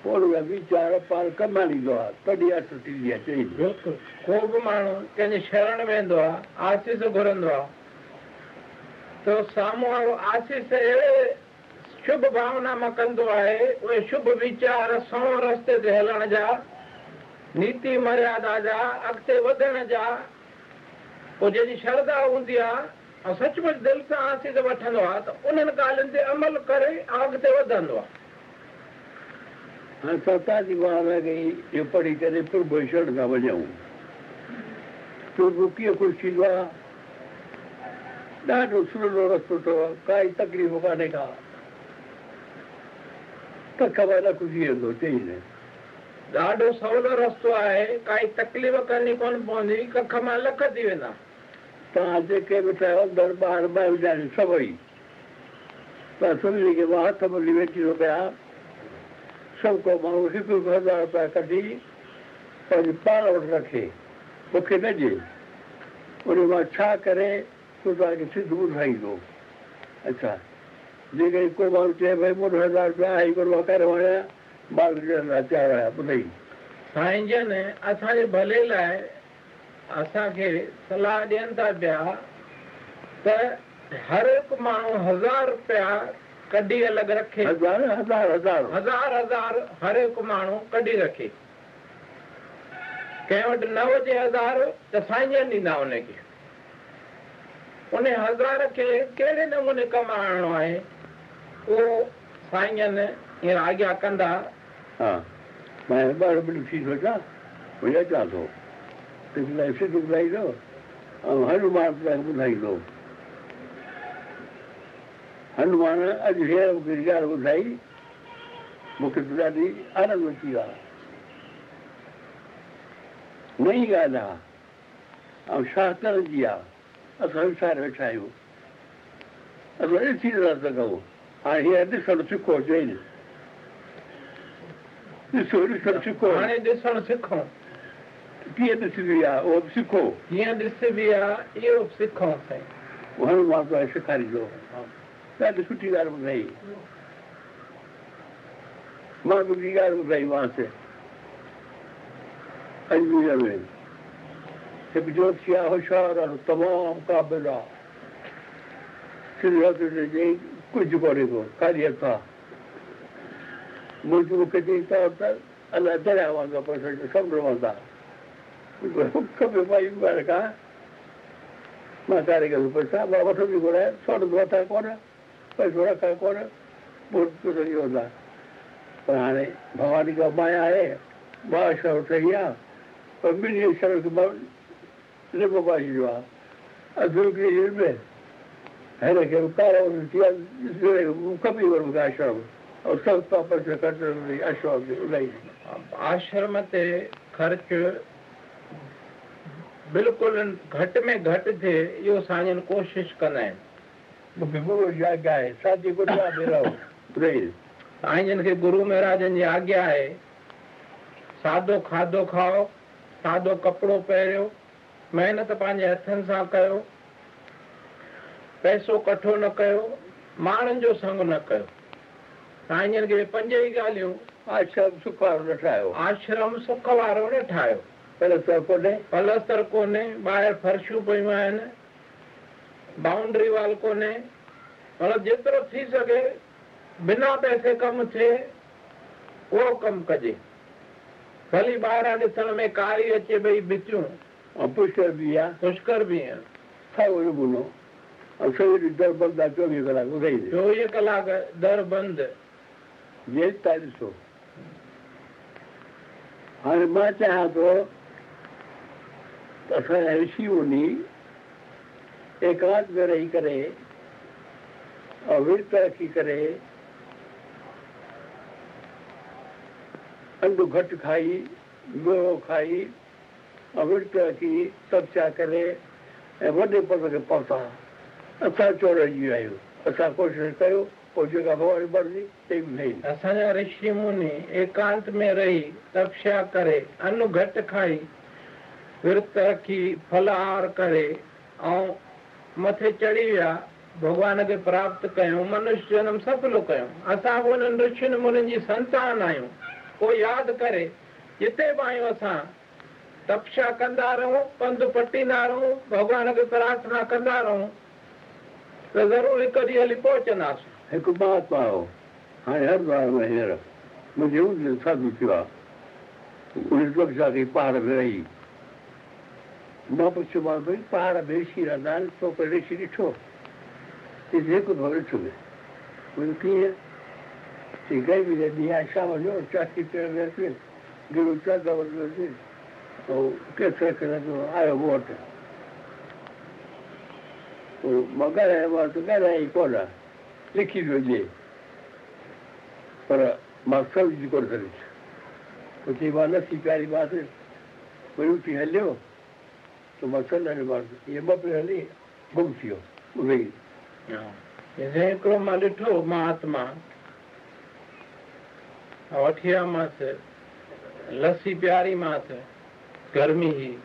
पोइ उहा वीचार पाण कमाए ईंदो आहे तॾहिं अटु टींदी आहे चई बिल्कुलु को बि माण्हू कंहिंजे शरण वेंदो आहे आसीस घुरंदो आहे त साम्हूं वारो आसीस अहिड़े शुभ भावना मां कंदो आहे उहे शुभ वीचार सवो रस्ते ते हलण जा नीति मर्यादा जा अॻिते वधण जा पोइ जंहिंजी श्रद्धा हूंदी आहे और सचमुच दिल से आसीस वठंदो आहे तो उन्हनि ॻाल्हियुनि ते अमल करे अॻिते वधंदो आहे। हाणे सता जी वार लॻी इहो पढ़ी करे प्रभु शरण खां वञूं प्रभु कीअं कुझु थींदो आहे ॾाढो सुहिणो रस्तो अथव काई तकलीफ़ कान्हे का त ख़बर न कुझु ईंदो चई न ॾाढो सवलो रस्तो आहे काई तकलीफ़ करणी कोन पवंदी कख मां लख थी वेंदा तव्हां जेके बि चयो दरबार में सभई तव्हां सभिनी खे मां हथ मिली वेठी पिया सभु को माण्हू हिकु हिकु हज़ार रुपया कढी पंहिंजे पाण वटि रखे मूंखे न ॾिए उन मां छा करे तूं तव्हांखे सिधो ॿुधाईंदो। अच्छा जेकॾहिं को माण्हू चए भई मूं वटि हज़ार रुपया आहे कोन मां करे वञा मां तयारु आहियां ॿुधाई साईं जन असांजे भले लाइ असांखे सलाह ॾियनि था पिया त हर हिकु माण्हू हज़ार रुपया कढी अलॻि रखे हज़ार हज़ार हज़ार हज़ार हज़ार हर हिकु माण्हू कढी रखे कंहिं वटि न हुजे हज़ार त साईं जन ॾींदा हुनखे उन हज़ार खे कहिड़े नमूने कमाइणो आहे उहो साईं जन हींअर आॻियां कंदा। हा मां ॿ ॿिनि फीस वठां मुंहिंजो अचां थो ॿुधाईंदो ऐं हनुमान ॿुधाईंदो हनुमान अॼु हींअर मूंखे ॻाल्हि ॿुधाई मूंखे त ॾाढी आनंद अची वियो आहे नई ॻाल्हि आहे ऐं शास्त्र जी आहे असां विसारे वेठा आहियूं असां ॾिसी नथा सघूं हाणे हींअर ॾिसणु सिखो चई ॾिसो ॾिसणु सिखो हाणे ॾिसणु सिखो कीअं ॾिसबी आहे उहो बि सिखो कीअं ॾिसबी आहे इहो बि सिखो हनुमान साहिब सेखारींदो ॾाढी सुठी ॻाल्हि ॿुधाई मां तुंहिंजी ॻाल्हि ॿुधाईमांसि अजमेर में हिकु जोशी आहे होशियारु आहे तमामु क़ाबिल आहे सिरत चई कुझु कोन्हे को खाली हथ आहे मुंहिंजो मूंखे चई त अलाए दरिया वांगुरु पैसा समुंड वांदा मां कारीगर पैसा मां वठो बि घुराए सौंदो वठा कोन पैसो रखा कोन हूंदा पर हाणे भवानी का माया आहे ॿ शहर ठही आहे पर ॿिन्ही शहर खे मां लिबो पाए छॾियो आहे अधुरी में हिन खे कमी वरम आश्रम ऐं सस्ता पैसा ख़र्च आश्रम इलाही आश्रम ते ख़र्च बिल्कुलु घटि में घटि थिए इहो साईं कोशिशि कंदा आहिनि साईं खे गुरू महाराजनि जी आज्ञा आहे सादो खाधो खाओ सादो कपिड़ो पहिरियो महिनत पंहिंजे हथनि सां कयो पैसो कठो न कयो माण्हुनि जो संग न कयो साईं खे पंज ई ॻाल्हियूं आश्रम सुख वारो न ठाहियो आश्रम सुख वारो न ठाहियो प्लस्तर कोन्हे प्लस्तर कोन्हे ॿाहिरि फर्शूं पयूं आहिनि बाउंड्री वाल कोन्हे मतिलबु जेतिरो थी सघे बिना पैसे कमु थिए उहो कमु कजे भली ॿाहिरां ॾिसण में कारी अचे भई बिचूं ऐं पुष्कर बि आहे पुष्कर बि आहे दर बंदि आहे चोवीह कलाक चोवीह कलाक दर बंदि जेसि ताईं ॾिसो। हाणे मां चाहियां थो असांजा ऋषि मुनि एकांत में रही करे ऐं विर्त रखी करे अंडू घट खाई, गोड़ो खाई, अमृत की सब छा करे ऐं वॾे पद ते पहुता। असां चोरजी आहियूं, असां कोशिशि कयो, पोइ जेका भॻवान मर्ज़ी ते बि रही। असांजा ऋषि मुनि एकांत में रही तपस्या करे, अन्न घटि खाई, विर्त रखी, फलाहार करे ऐं मथे चढ़ी विया, भॻवान खे प्राप्त कयूं, मनुष्य जनम सफलो कयूं। असां बि उन्हनि ऋषियुनि मुनिनि जी संतान आहियूं। कोई यादि करे जिते बि आहियूं असां तपस्या कंदा रहूं, पंधु पटींदा रहूं, भॻवान खे प्रार्थना कंदा रहूं त ज़रूरु हिकु ॾींहुं हली पहुचंदासीं। हिकु महात्मा हो, हाणे हरिद्वार में हींअर मुंहिंजो साधू थियो आहे, उन तपस्या कई पहाड़ में रही। मां पुछियोमांसि भई पहाड़ में ऋषि रहंदा आहिनि, तो को ऋषि ॾिठो? चई जेको भाउ ॾिठो में मुंहिंजो कीअं? चई गर्मी जे ॾींहुं आहे, शाम जो चाची पीअण में अचे, गुरू चादर में अचे, ऐं केतिरे किलो आयो मूं वटि। पोइ मां ॻाल्हायोमांसि त ॻाल्हाए ई कोन, लिखी पियो ॾिए, पर मां सम्झी कोन सघियुसि। पोइ चई मां नथी प्यारी बांसि, वरी उथी हलियो तो मां सॾनि मांसि, इहे ॿ पियो हली गुम थी वियो। वेही हिकिड़ो मां ॾिठो महात्मा, वठी आयोमांसि लस्सी प्यारी मांसि, गर्मी ही।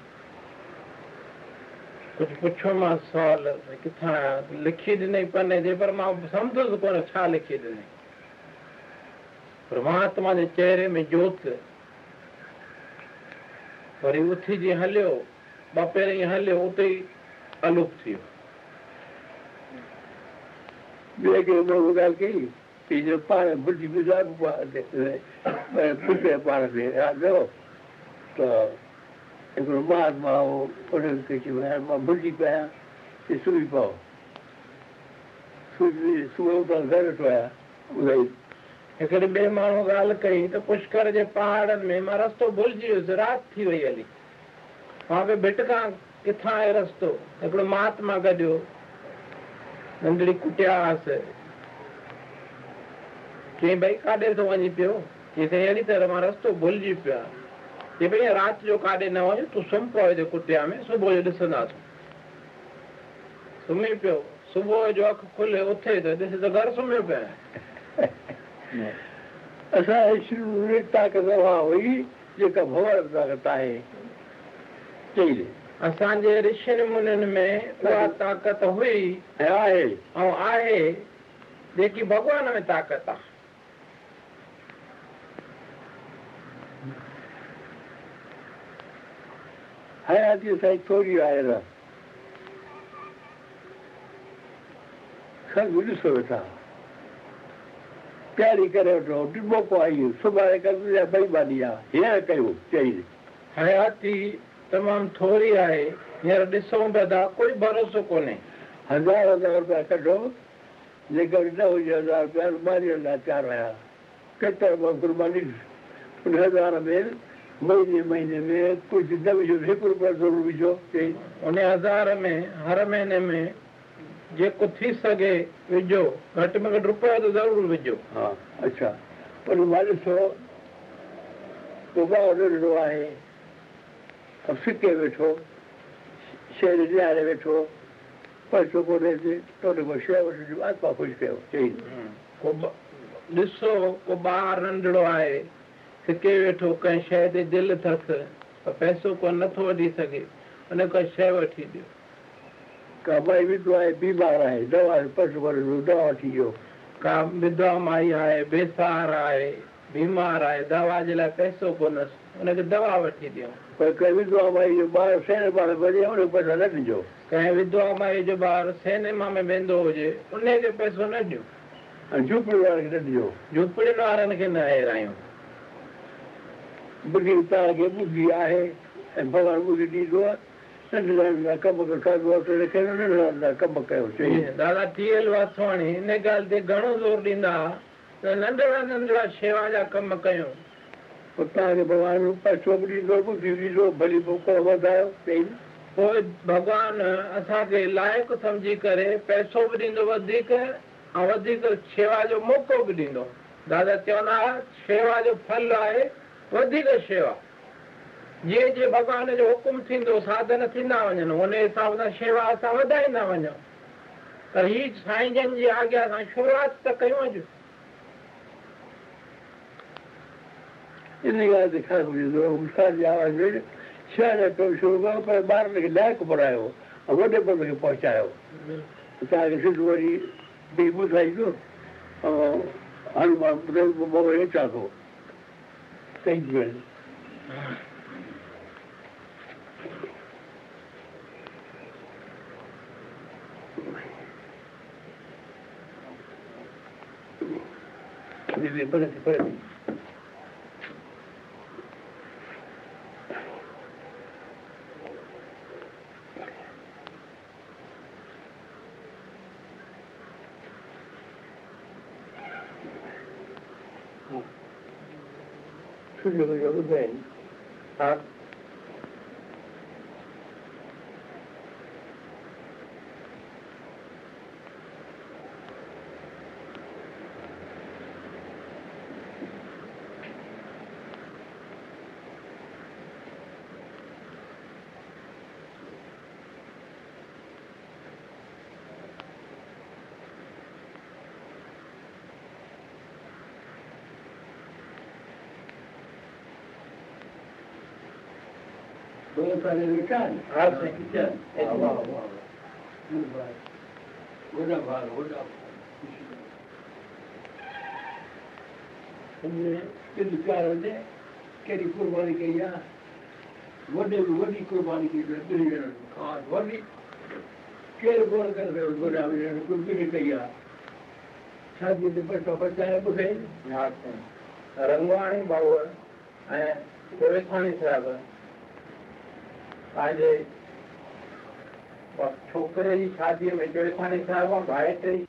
कुझु पुछो मां सवाल किथां लिखी ॾिनई पने जे, पर मां सम्झुसि कोन छा लिखी ॾिनई। पर महात्मा जे चेहरे में जोत। वरी उथी जी हलियो, ॿ पेर ई हलियो, उते ई अलूप थी वियो। ॿिए खे ॻाल्हि कई चई पाण भुलिजी वियो पाण खे यादि त हिकिड़ो महात्मा हो, उनखे चयो मां भुलिजी पियो आहियां, चई सुम्ही पओ। सुबुह उतां घर वेठो आहियां। हिकिड़े ॿिए माण्हू ॻाल्हि कई त पुष्कर जे पहाड़नि में मां रस्तो भुलिजी वियुसि, राति थी वई हली। मां बि भिटकां किथां आहे रस्तो। हिकिड़ो महात्मा गॾियो, नंढड़ी कुटिया हुअसि। चई भई काॾे थो वञी पियो? चई साईं अहिड़ी तरह मां रस्तो भुलिजी पियो आहियां। चई भई राति जो काॾे न वञो, तूं सुम्ही पियो हिते कुटिया में, सुबुह जो ॾिसंदासीं। सुम्ही पियो, सुबुह जो अखि खुले उथे त ॾिस त घर सुम्हियो पियो आहे। असांजी ताक़त उहा हुई जेका भॻवान जी ताक़त आहे। चई असांजे ऋषियुनि मुनियुनि में उहा ताक़त हुई आहे ऐं आहे जेकी भॻवान में ताक़त आहे। हयाती साईं थोरी आहे न, सभु ॾिसो वेठा, तयारी करे वठो, ॾिबोको आई, सुभाणे कल्ह बेईमानी आहे, हींअर कयूं। चई हयाती तमामु थोरी आहे, हींअर ॾिसूं पिया था, कोई भरोसो कोन्हे। हज़ार हज़ार रुपया कढो, जेकर न हुजे हज़ार रुपया मारियुनि लाइ तयारु आहियां। केतिरा गुरबानी उन हज़ार में महीने महीने में कुझु न विझो, हिकु रुपया ज़रूरु विझो। चई उन हज़ार में हर महीने में जेको थी सघे विझो, घटि में घटि रुपयो त ज़रूरु विझो। हा अच्छा, पर मां ॾिसो सुभाउ ॾिठो आहे, सिके वेठो, शेर ॾियारे वेठो, पैसो कोन्हे तोॾे को शइ वठिजो, आत्मा ख़ुशि कयो। चई को ॾिसो को ॿारु नंढड़ो आहे, सिके वेठो, कंहिं शइ ते दिलि अथसि, पर पैसो को नथो वठी सघे, उन खां शइ वठी ॾियो। का माई विधवा आहे, बीमार आहे, दवा पैसो भरियो, दवा वठी ॾियो। का विधवा माई आहे, बेसहार आहे, बीमार आहे, दवा जे लाइ पैसो कोन्हसि, उनखे दवा वठी ॾियो। पर कंहिं विधवा माई जो ॿारु सिनेमा में वञे, उनखे पैसा न ॾिजो। कंहिं विधवा माई जो ॿारु सिनेमा में वेंदो हुजे, उनखे पैसो न ॾियो। झूपड़ियुनि वारनि खे न ॾिजो, झूपड़ियुनि वारनि खे न हेरायूं। ॿुधी तव्हांखे ॿुधी आहे ऐं भॻवानु ॿुधी ॾींदो आहे, नंढड़ा नंढड़ा कम कंदो आहे, नंढड़ा नंढड़ा कम कयो। चई दादा टी एल वासवाणी हिन ॻाल्हि ते घणो ज़ोर ॾींदा त नंढड़ा नंढड़ा शेवा जा कम कयूं, पोइ तव्हांखे भॻवानु पैसो बि ॾींदो, ॿुधी बि ॾींदो, भली पोइ वधायो। चई पोइ भॻवानु असांखे लाइक़ु सम्झी करे पैसो बि ॾींदो वधीक ऐं वधीक शेवा जो मौक़ो बि ॾींदो। दादा चवंदा शेवा जो फल आहे सेवा ये जे भगवान जो हुकुम थींदो साधन थींदा वञनि उन हिसाब सां शेवा असां वधाईंदा वञूं। पर ही साईं जन जी आॻियां असां शुरूआत त कयूं अॼु। इन ॻाल्हि ते ख़ासि ॾिसो उस्ताद जी आवाज़ में शहर पियो शुरू कयो पर ॿारनि खे लाइक़ु पढ़ायो ऐं वॾे पद खे पहुचायो। तव्हांखे सिधो वरी बि ॿुधाईंदो ऐं हाणे मां ॿुधायो अचां थो। Thank you. Deve bene bene Sì, lo vedo bene. Ah. कहिड़ी कुर्बानी कई आहे वॾे में वॾी कुर्बानी कई आहे केरु कोन करे कई आहे शादीअ ते पैसा पचाए ॿुधे रंगवाणी बाबू ऐं रेखाणी साहिबु छोकरे की शादी में जो भाई